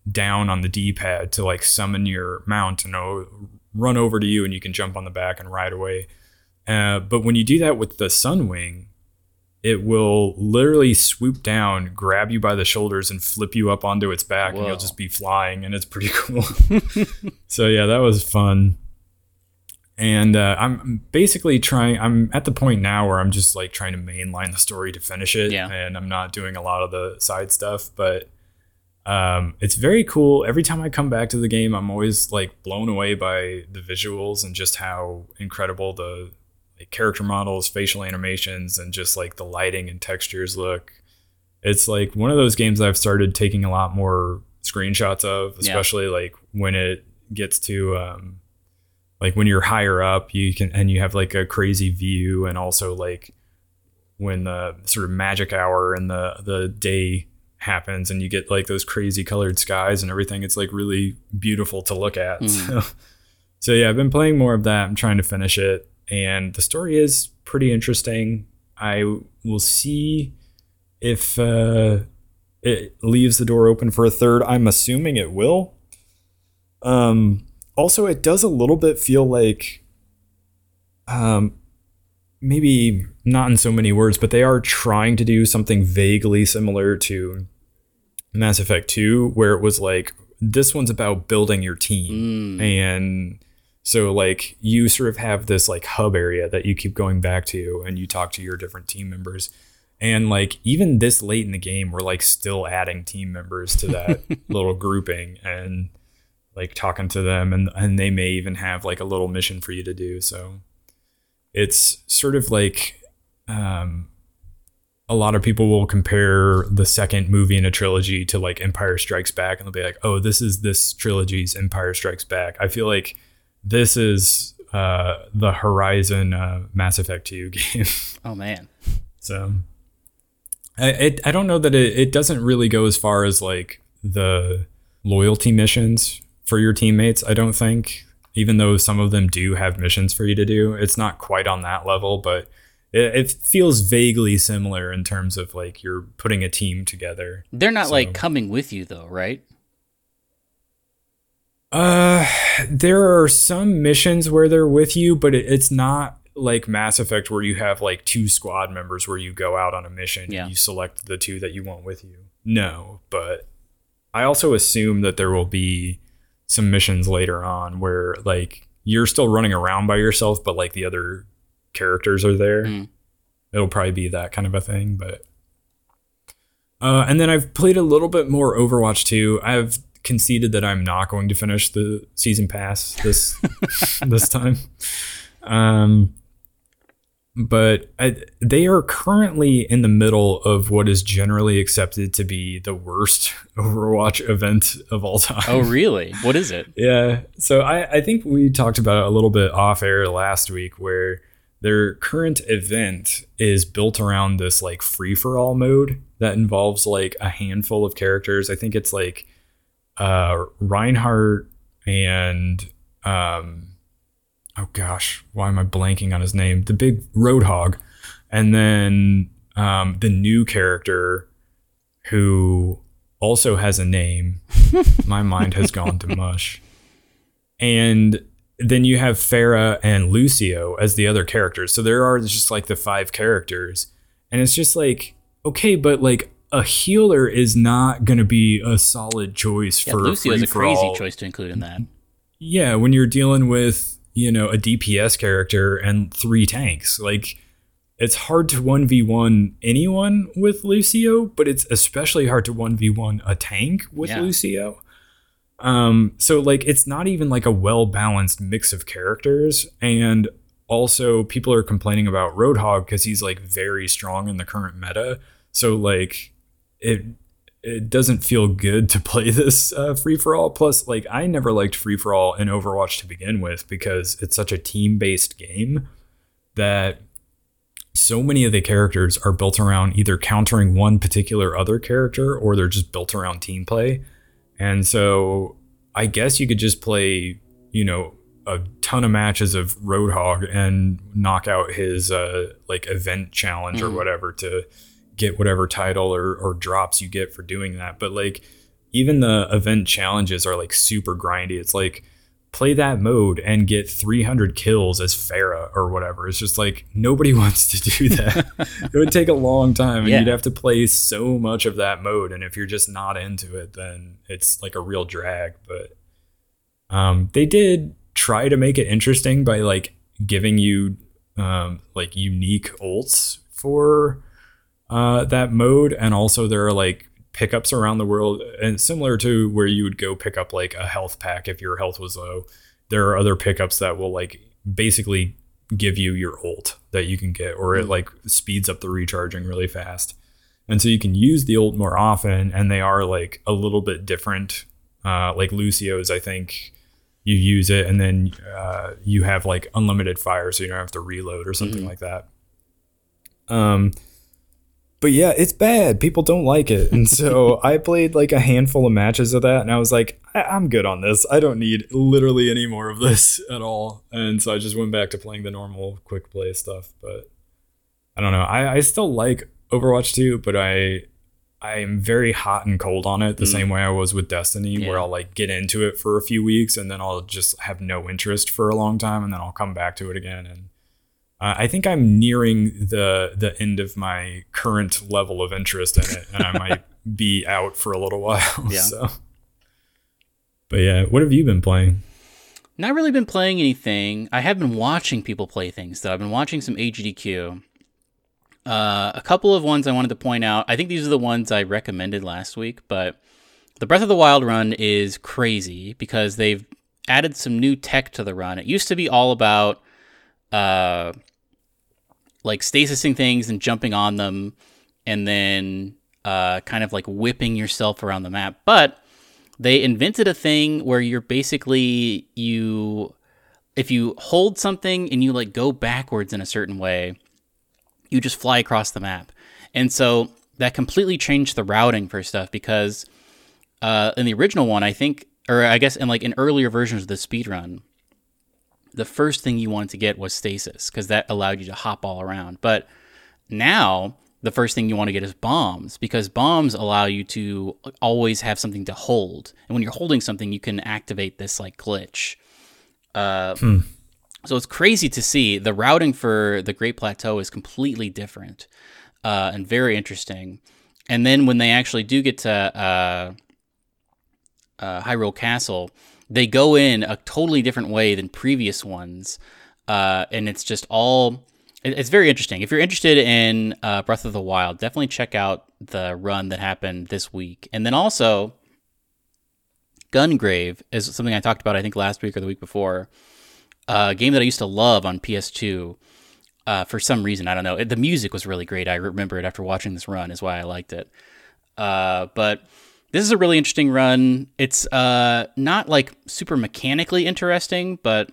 down on the D-pad to summon your mount and it'll run over to you and you can jump on the back and ride away. But when you do that with the Sunwing, it will literally swoop down, grab you by the shoulders, and flip you up onto its back. Whoa. And you'll just be flying, and it's pretty cool. So yeah, that was fun. And I'm basically I'm at the point now where I'm just trying to mainline the story to finish it. Yeah. And I'm not doing a lot of the side stuff, but It's very cool. Every time I come back to the game, I'm always like blown away by the visuals and just how incredible the character models, facial animations, and just like the lighting and textures look. It's like one of those games I've started taking a lot more screenshots of, especially like when it gets to like when you're higher up, you can, and you have like a crazy view, and also like when the sort of magic hour and the day happens and you get like those crazy colored skies and everything. It's like really beautiful to look at. So yeah, I've been playing more of that. I'm trying to finish it, and the story is pretty interesting. I will see if it leaves the door open for a third. I'm assuming it will. Also, it does a little bit feel like maybe not in so many words, but they are trying to do something vaguely similar to Mass Effect 2, where it was like, this one's about building your team. And so like you sort of have this like hub area that you keep going back to, and you talk to your different team members. And like even this late in the game, we're like still adding team members to that little grouping and like talking to them, and they may even have like a little mission for you to do. So it's sort of like, a lot of people will compare the second movie in a trilogy to like Empire Strikes Back, and they'll be like, oh, this is this trilogy's Empire Strikes Back. I feel like this is the Horizon Mass Effect 2 game. Oh, man. So I don't know that it doesn't really go as far as like the loyalty missions for your teammates, I don't think, even though some of them do have missions for you to do. It's not quite on that level, but it feels vaguely similar in terms of like you're putting a team together. They're not like coming with you though, right? There are some missions where they're with you, but it's not like Mass Effect where you have like two squad members where you go out on a mission and you select the two that you want with you. No, but I also assume that there will be some missions later on where like you're still running around by yourself, but like the other characters are there. It'll probably be that kind of a thing. But and then I've played a little bit more Overwatch 2. I've conceded that I'm not going to finish the season pass this this time. But they are currently in the middle of what is generally accepted to be the worst Overwatch event of all time. Oh, really? What is it? Yeah. So I think we talked about it a little bit off air last week, where their current event is built around this like free for all mode that involves like a handful of characters. I think it's like Reinhardt and oh gosh, why am I blanking on his name? The big Roadhog. And then the new character who also has a name. My mind has gone to mush. And then you have Farah and Lucio as the other characters. So there are just like the five characters. And it's just like, okay, but like a healer is not going to be a solid choice for Lucio is a crazy choice to include in that. Yeah, when you're dealing with, you know, a DPS character and three tanks. Like, it's hard to 1v1 anyone with Lucio, but it's especially hard to 1v1 a tank with Lucio. So, like, it's not even like a well-balanced mix of characters. And also, people are complaining about Roadhog because he's, like, very strong in the current meta. So, like, it doesn't feel good to play this free-for-all. Plus, like, I never liked free-for-all in Overwatch to begin with, because it's such a team-based game that so many of the characters are built around either countering one particular other character, or they're just built around team play. And so I guess you could just play, you know, a ton of matches of Roadhog and knock out his like event challenge or whatever to get whatever title or drops you get for doing that. But like even the event challenges are like super grindy. It's like play that mode and get 300 kills as Farah or whatever. It's just like nobody wants to do that. It would take a long time, and you'd have to play so much of that mode. And if you're just not into it, then it's like a real drag. But they did try to make it interesting by like giving you like unique ults for that mode. And also there are like pickups around the world, and similar to where you would go pick up like a health pack if your health was low, there are other pickups that will like basically give you your ult that you can get, or it like speeds up the recharging really fast. And so you can use the ult more often, and they are like a little bit different. Like Lucio's, I think you use it and then you have like unlimited fire, so you don't have to reload or something like that. But yeah, it's bad. People don't like it. And so I played like a handful of matches of that, and I was like, I'm good on this. I don't need literally any more of this at all. And so I just went back to playing the normal quick play stuff. But I don't know. I still like Overwatch 2, but I am very hot and cold on it, the same way I was with Destiny, where I'll like get into it for a few weeks and then I'll just have no interest for a long time, and then I'll come back to it again. And I think I'm nearing the end of my current level of interest in it, and I might be out for a little while. Yeah. So. But yeah, what have you been playing? Not really been playing anything. I have been watching people play things, though. I've been watching some AGDQ. A couple of ones I wanted to point out. I think these are the ones I recommended last week, but the Breath of the Wild run is crazy because they've added some new tech to the run. It used to be all about like stasising things and jumping on them, and then kind of like whipping yourself around the map. But they invented a thing where you're basically, if you hold something and you like go backwards in a certain way, you just fly across the map. And so that completely changed the routing for stuff, because in the original one, I guess in like in earlier versions of the speedrun, the first thing you wanted to get was stasis, because that allowed you to hop all around. But now the first thing you want to get is bombs, because bombs allow you to always have something to hold. And when you're holding something, you can activate this like glitch. So it's crazy to see. The routing for the Great Plateau is completely different and very interesting. And then when they actually do get to Hyrule Castle, they go in a totally different way than previous ones, and it's just all... It's very interesting. If you're interested in Breath of the Wild, definitely check out the run that happened this week. And then also, Gungrave is something I talked about, I think, last week or the week before. A game that I used to love on PS2 for some reason. I don't know. The music was really great. I remember it after watching this run is why I liked it. But... this is a really interesting run. It's not like super mechanically interesting, but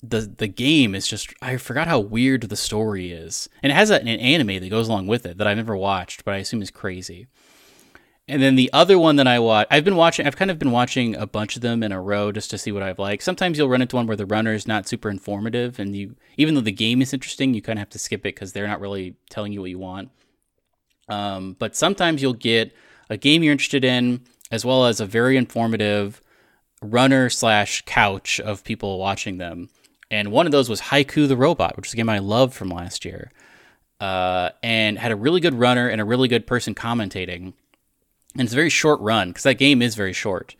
the game is just... I forgot how weird the story is. And it has an anime that goes along with it that I've never watched, but I assume is crazy. And then the other one that I watch... I've kind of been watching a bunch of them in a row just to see what I've liked. Sometimes you'll run into one where the runner is not super informative, and you, even though the game is interesting, you kind of have to skip it because they're not really telling you what you want. But sometimes you'll get a game you're interested in, as well as a very informative runner/couch of people watching them. And one of those was Haiku the Robot, which is a game I loved from last year, and had a really good runner and a really good person commentating. And it's a very short run, because that game is very short.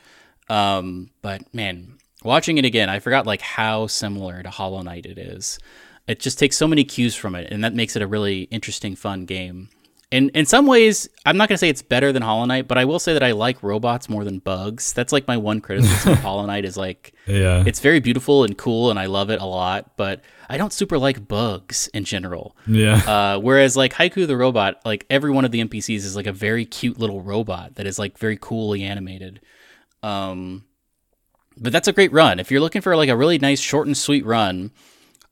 But man, watching it again, I forgot like how similar to Hollow Knight it is. It just takes so many cues from it, and that makes it a really interesting, fun game. And in some ways, I'm not going to say it's better than Hollow Knight, but I will say that I like robots more than bugs. That's like my one criticism of Hollow Knight is like, it's very beautiful and cool, and I love it a lot, but I don't super like bugs in general. Whereas like Haiku the Robot, like every one of the NPCs is like a very cute little robot that is like very coolly animated. But that's a great run. If you're looking for like a really nice short and sweet run,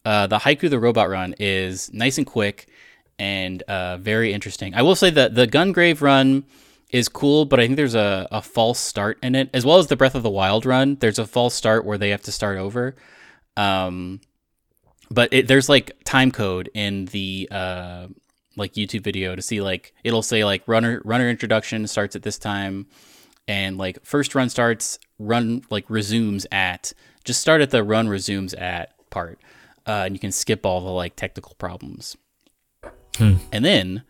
the Haiku the Robot run is nice and quick, and very interesting. I will say that the Gungrave run is cool, but I think there's a false start in it, as well as the Breath of the Wild run. There's a false start where they have to start over. But there's like time code in the like YouTube video to see, like it'll say like runner introduction starts at this time, and like first run starts, run like resumes at, just start at the run resumes at part. And you can skip all the like technical problems. And then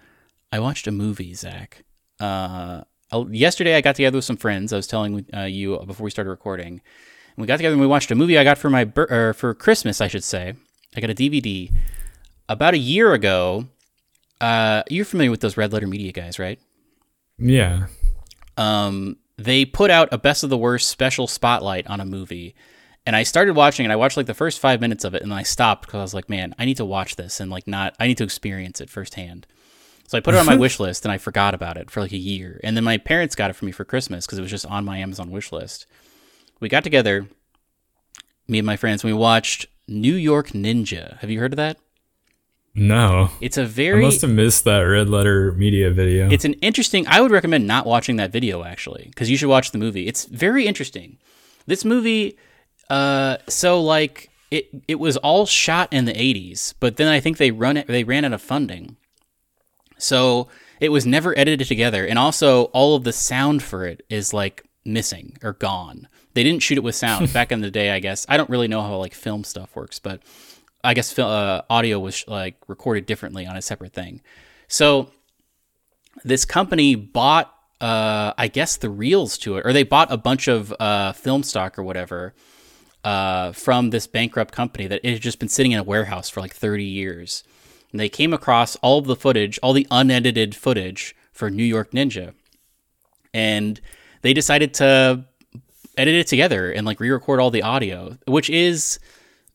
I watched a movie, Zach. Yesterday I got together with some friends. I was telling you before we started recording. And we got together and we watched a movie I got for for Christmas, I should say. I got a DVD about a year ago. You're familiar with those Red Letter Media guys, right? Yeah. They put out a Best of the Worst special spotlight on a movie. And I started watching it. I watched like the first 5 minutes of it, and then I stopped because I was like, man, I need to watch this and like not, I need to experience it firsthand. So I put it on my wish list, and I forgot about it for like a year. And then my parents got it for me for Christmas because it was just on my Amazon wish list. We got together, me and my friends, and we watched New York Ninja. Have you heard of that? No. It's a very... I must have missed that Red Letter Media video. It's an interesting... I would recommend not watching that video, actually, because you should watch the movie. It's very interesting. This movie... It was all shot in the 80s, but then I think they ran out of funding. So it was never edited together. And also all of the sound for it is like missing or gone. They didn't shoot it with sound back in the day, I guess. I don't really know how like film stuff works, but I guess audio was like recorded differently on a separate thing. So this company bought, I guess the reels to it, or they bought a bunch of, film stock or whatever, from this bankrupt company that it had just been sitting in a warehouse for like 30 years. And they came across all of the footage, all the unedited footage for New York Ninja. And they decided to edit it together and like re-record all the audio, which is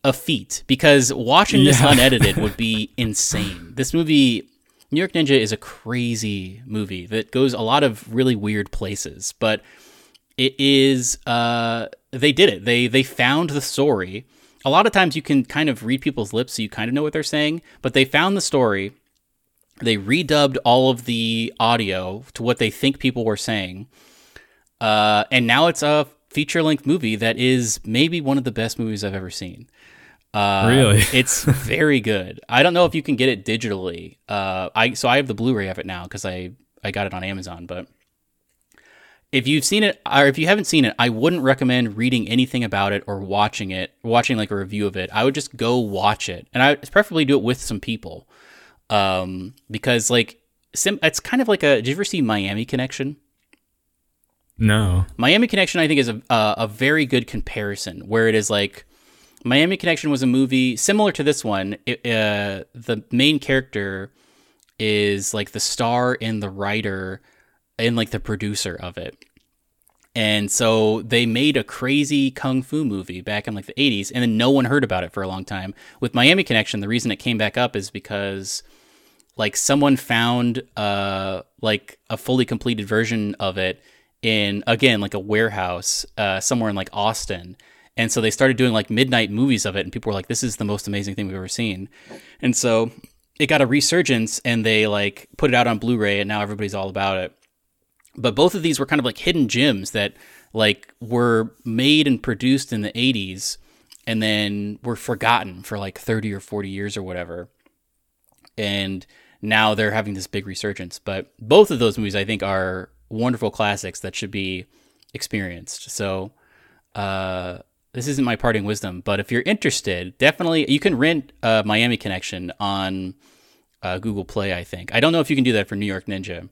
a feat because watching this unedited would be insane. This movie, New York Ninja, is a crazy movie that goes a lot of really weird places, but it is, they did it. They found the story. A lot of times you can kind of read people's lips, so you kind of know what they're saying, but they found the story. They redubbed all of the audio to what they think people were saying. And now it's a feature-length movie that is maybe one of the best movies I've ever seen. Really? It's very good. I don't know if you can get it digitally. I have the Blu-ray of it now because I got it on Amazon, but... If you've seen it, or if you haven't seen it, I wouldn't recommend reading anything about it or watching like a review of it. I would just go watch it, and I would preferably do it with some people, because like it's kind of like a. Did you ever see Miami Connection? No. Miami Connection, I think, is a very good comparison where it is like Miami Connection was a movie similar to this one. The main character is like the star and the writer. And like the producer of it. And so they made a crazy kung fu movie back in like the 80s, and then no one heard about it for a long time. With Miami Connection, the reason it came back up is because like someone found like a fully completed version of it in, again, like a warehouse somewhere in like Austin. And so they started doing like midnight movies of it, and people were like, this is the most amazing thing we've ever seen. And so it got a resurgence, and they like put it out on Blu-ray, and now everybody's all about it. But both of these were kind of like hidden gems that like were made and produced in the 80s and then were forgotten for like 30 or 40 years or whatever. And now they're having this big resurgence. But both of those movies, I think, are wonderful classics that should be experienced. So this isn't my parting wisdom, but if you're interested, definitely you can rent Miami Connection on Google Play, I think. I don't know if you can do that for New York Ninja.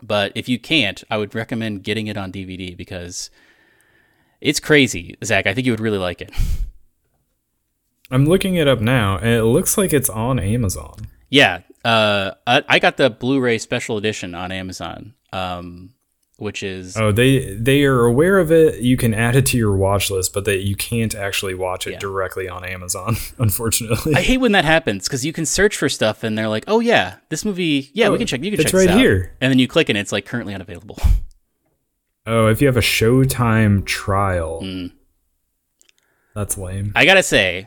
But if you can't, I would recommend getting it on DVD because it's crazy, Zach. I think you would really like it. I'm looking it up now, and it looks like it's on Amazon. Yeah. I got the Blu-ray special edition on Amazon, which is... Oh, they are aware of it. You can add it to your watch list, but you can't actually watch it directly on Amazon, unfortunately. I hate when that happens, because you can search for stuff, and they're like, oh, yeah, this movie... Yeah, you can check this out. And then you click, and it's like currently unavailable. Oh, if you have a Showtime trial. Mm. That's lame. I gotta say,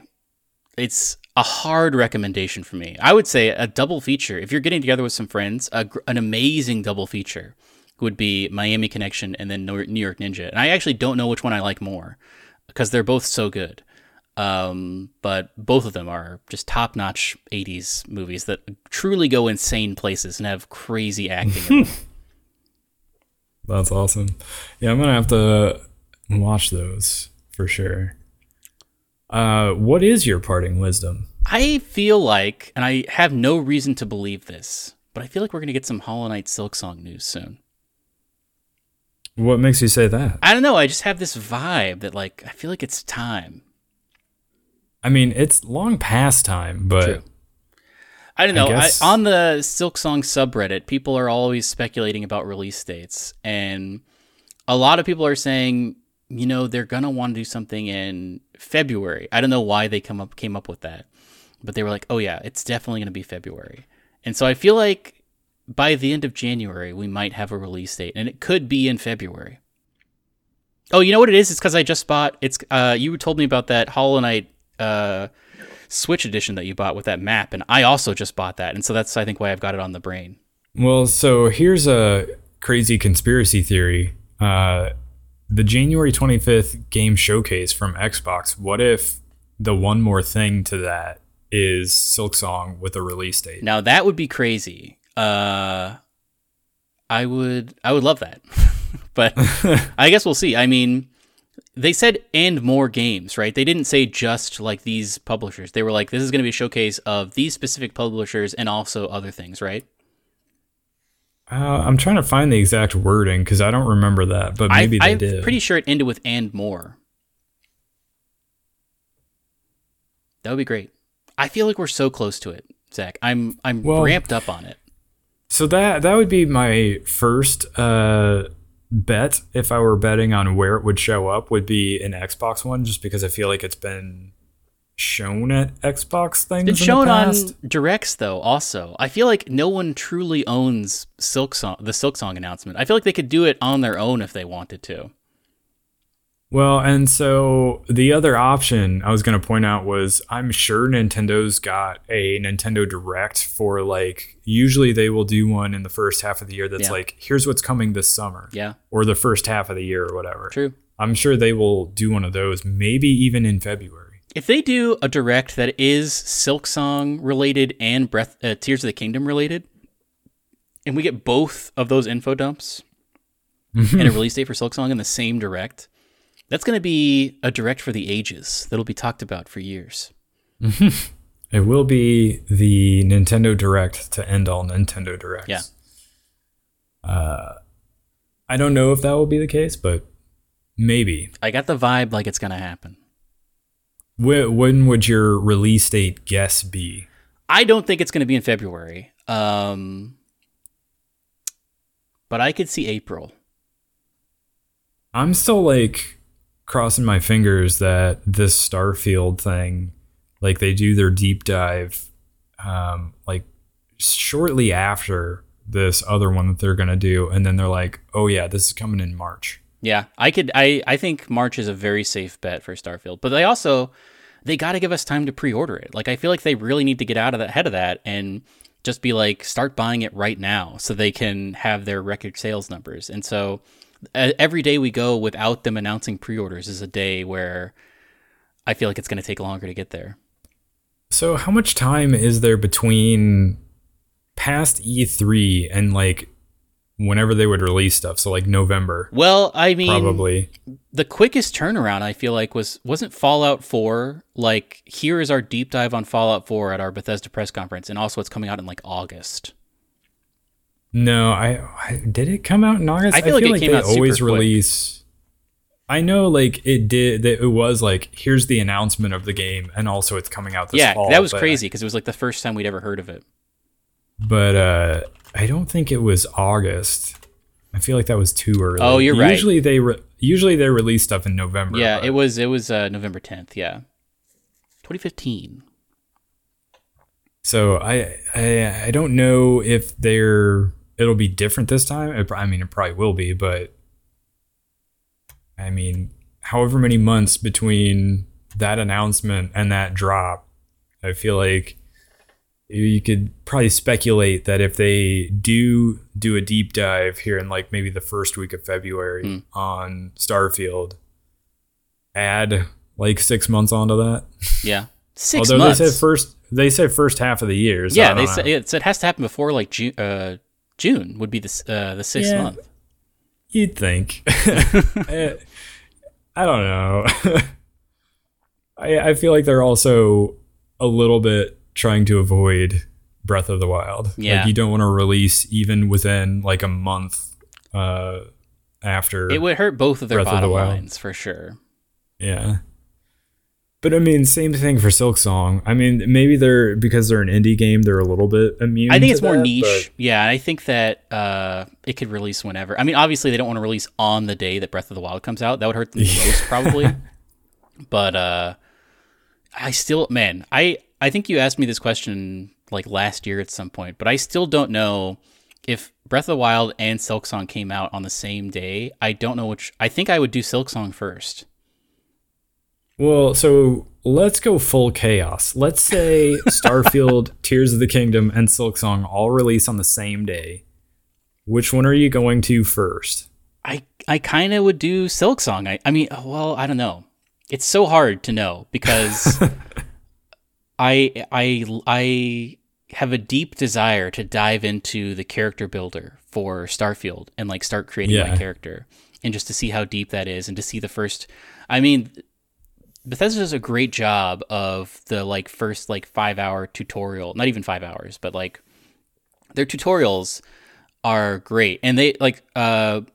it's a hard recommendation for me. I would say a double feature, if you're getting together with some friends, an amazing double feature would be Miami Connection and then New York Ninja. And I actually don't know which one I like more because they're both so good. But both of them are just top-notch 80s movies that truly go insane places and have crazy acting in them. That's awesome. Yeah, I'm going to have to watch those for sure. What is your parting wisdom? I feel like, and I have no reason to believe this, but I feel like we're going to get some Hollow Knight Silksong news soon. What makes you say that? I don't know. I just have this vibe that, like, I feel like it's time. I mean, it's long past time, but... True. I don't know. On the Silksong subreddit, people are always speculating about release dates. And a lot of people are saying, you know, they're going to want to do something in February. I don't know why they came up with that. But they were like, oh, yeah, it's definitely going to be February. And so I feel like by the end of January, we might have a release date. And it could be in February. Oh, you know what it is? It's because I just bought... you told me about that Hollow Knight... Switch edition that you bought with that map, and I also just bought that, and so that's I think why I've got it on the brain. Well, so here's a crazy conspiracy theory. The January 25th game showcase from Xbox, what if the one more thing to that is Silksong with a release date? Now that would be crazy. I would love that. But I guess we'll see. I mean, they said, and more games, right? They didn't say just like these publishers. They were like, this is going to be a showcase of these specific publishers and also other things, right? I'm trying to find the exact wording because I don't remember that, but maybe they did. I'm pretty sure it ended with and more. That would be great. I feel like we're so close to it, Zach. I'm ramped up on it. So that would be my first... bet, if I were betting on where it would show up, would be an Xbox one, just because I feel like it's been shown at Xbox things. It's been shown on directs, though. Also, I feel like no one truly owns the Silksong announcement. I feel like they could do it on their own if they wanted to. Well, and so the other option I was going to point out was, I'm sure Nintendo's got a Nintendo Direct for, like, usually they will do one in the first half of the year that's like, here's what's coming this summer. Yeah. Or the first half of the year or whatever. True. I'm sure they will do one of those, maybe even in February. If they do a Direct that is Silksong related and Tears of the Kingdom related, and we get both of those info dumps and a release date for Silksong in the same Direct... That's going to be a Direct for the ages that'll be talked about for years. It will be the Nintendo Direct to end all Nintendo Directs. Yeah. I don't know if that will be the case, but maybe. I got the vibe like it's going to happen. When would your release date guess be? I don't think it's going to be in February. But I could see April. I'm still like... crossing my fingers that this Starfield thing, like they do their deep dive like shortly after this other one that they're gonna do, and then they're like, oh yeah, this is coming in March. Yeah, I think March is a very safe bet for Starfield, but they got to give us time to pre-order it. Like, I feel like they really need to get out of ahead of that and just be like, start buying it right now so they can have their record sales numbers. And so every day we go without them announcing pre-orders is a day where I feel like it's going to take longer to get there. So how much time is there between past E3 and like whenever they would release stuff? So like November. Well, I mean, probably the quickest turnaround I feel like wasn't Fallout 4. Like, here is our deep dive on Fallout 4 at our Bethesda press conference. And also it's coming out in like August. No, I did it come out in August? I feel like they always release. Quick. I know, like it did. It was like, here's the announcement of the game, and also it's coming out this fall. Yeah, that was crazy because it was like the first time we'd ever heard of it. But I don't think it was August. I feel like that was too early. Oh, you're right. Usually they release stuff in November. Yeah, but it was November 10th. Yeah, 2015. So I don't know if they're. It'll be different this time. I mean, it probably will be, but I mean, however many months between that announcement and that drop, I feel like you could probably speculate that if they do a deep dive here in like maybe the first week of February on Starfield, add like 6 months onto that. Yeah. 6 months. Although they said first half of the year. So yeah, it has to happen before like June. June would be the sixth month. You'd think. I don't know. I feel like they're also a little bit trying to avoid Breath of the Wild. Yeah. Like, you don't want to release even within like a month after. It would hurt both of their bottom lines for sure. Yeah. But I mean, same thing for Silk Song. I mean, maybe they're, because they're an indie game, they're a little bit immune. I think it's more niche. Yeah, I think that it could release whenever. I mean, obviously they don't want to release on the day that Breath of the Wild comes out. That would hurt them the most probably. But I still, man, I think you asked me this question like last year at some point, but I still don't know if Breath of the Wild and Silk Song came out on the same day. I don't know which. I think I would do Silk Song first. Well, so let's go full chaos. Let's say Starfield, Tears of the Kingdom, and Silk Song all release on the same day. Which one are you going to first? I kind of would do Silk Song. I mean, well, I don't know. It's so hard to know because I have a deep desire to dive into the character builder for Starfield and like start creating my character and just to see how deep that is and to see the first. I mean, Bethesda does a great job of the like first like 5 hour tutorial, not even 5 hours, but like their tutorials are great. And they like, Todd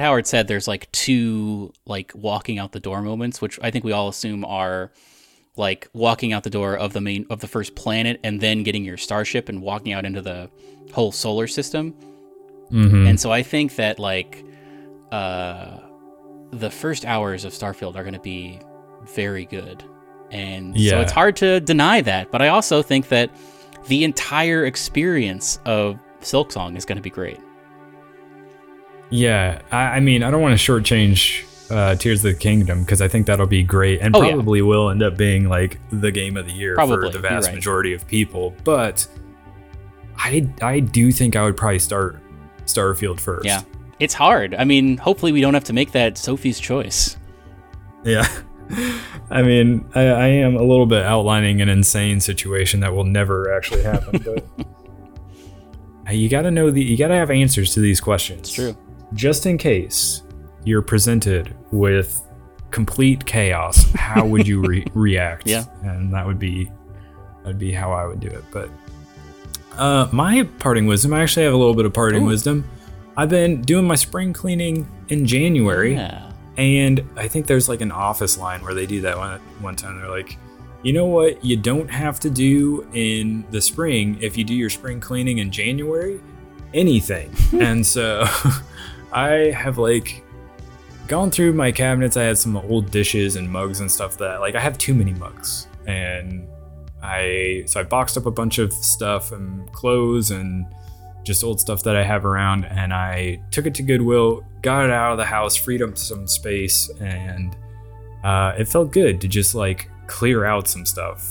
Howard said there's like two like walking out the door moments, which I think we all assume are like walking out the door of the main of the first planet and then getting your starship and walking out into the whole solar system. Mm-hmm. And so I think that like, the first hours of Starfield are going to be very good. And so it's hard to deny that. But I also think that the entire experience of Silk Song is going to be great. Yeah. I mean, I don't want to shortchange Tears of the Kingdom because I think that'll be great and probably will end up being like the game of the year for the vast majority of people. But I do think I would probably start Starfield first. Yeah. It's hard. I mean, hopefully we don't have to make that Sophie's choice. Yeah. I mean, I am a little bit outlining an insane situation that will never actually happen. But you got to know you got to have answers to these questions. It's true. Just in case you're presented with complete chaos, how would you react? Yeah. And that'd be how I would do it. But my parting wisdom, I actually have a little bit of parting wisdom. I've been doing my spring cleaning in January, and I think there's like an Office line where they do that one time. They're like, you know what you don't have to do in the spring if you do your spring cleaning in January? Anything. And so I have like gone through my cabinets. I had some old dishes and mugs and stuff that like I have too many mugs. And so I boxed up a bunch of stuff and clothes and just old stuff that I have around, and I took it to Goodwill, got it out of the house, freed up some space, and it felt good to just like clear out some stuff.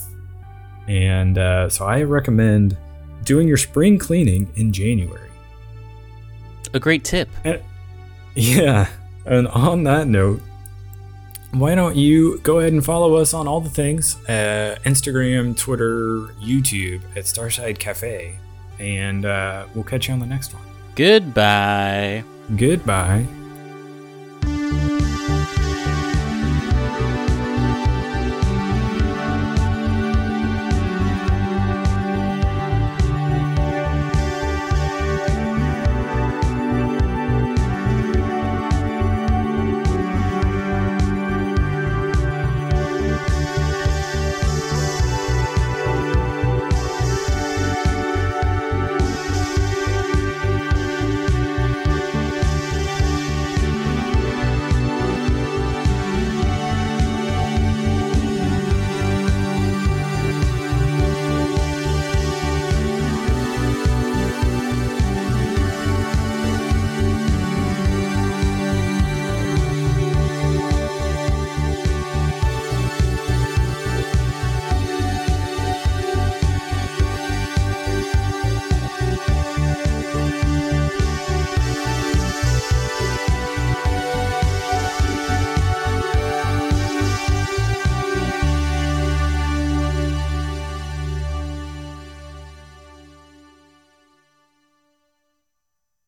And so I recommend doing your spring cleaning in January. A great tip. And on that note, why don't you go ahead and follow us on all the things, Instagram, Twitter, YouTube at Starside Cafe. And we'll catch you on the next one. Goodbye.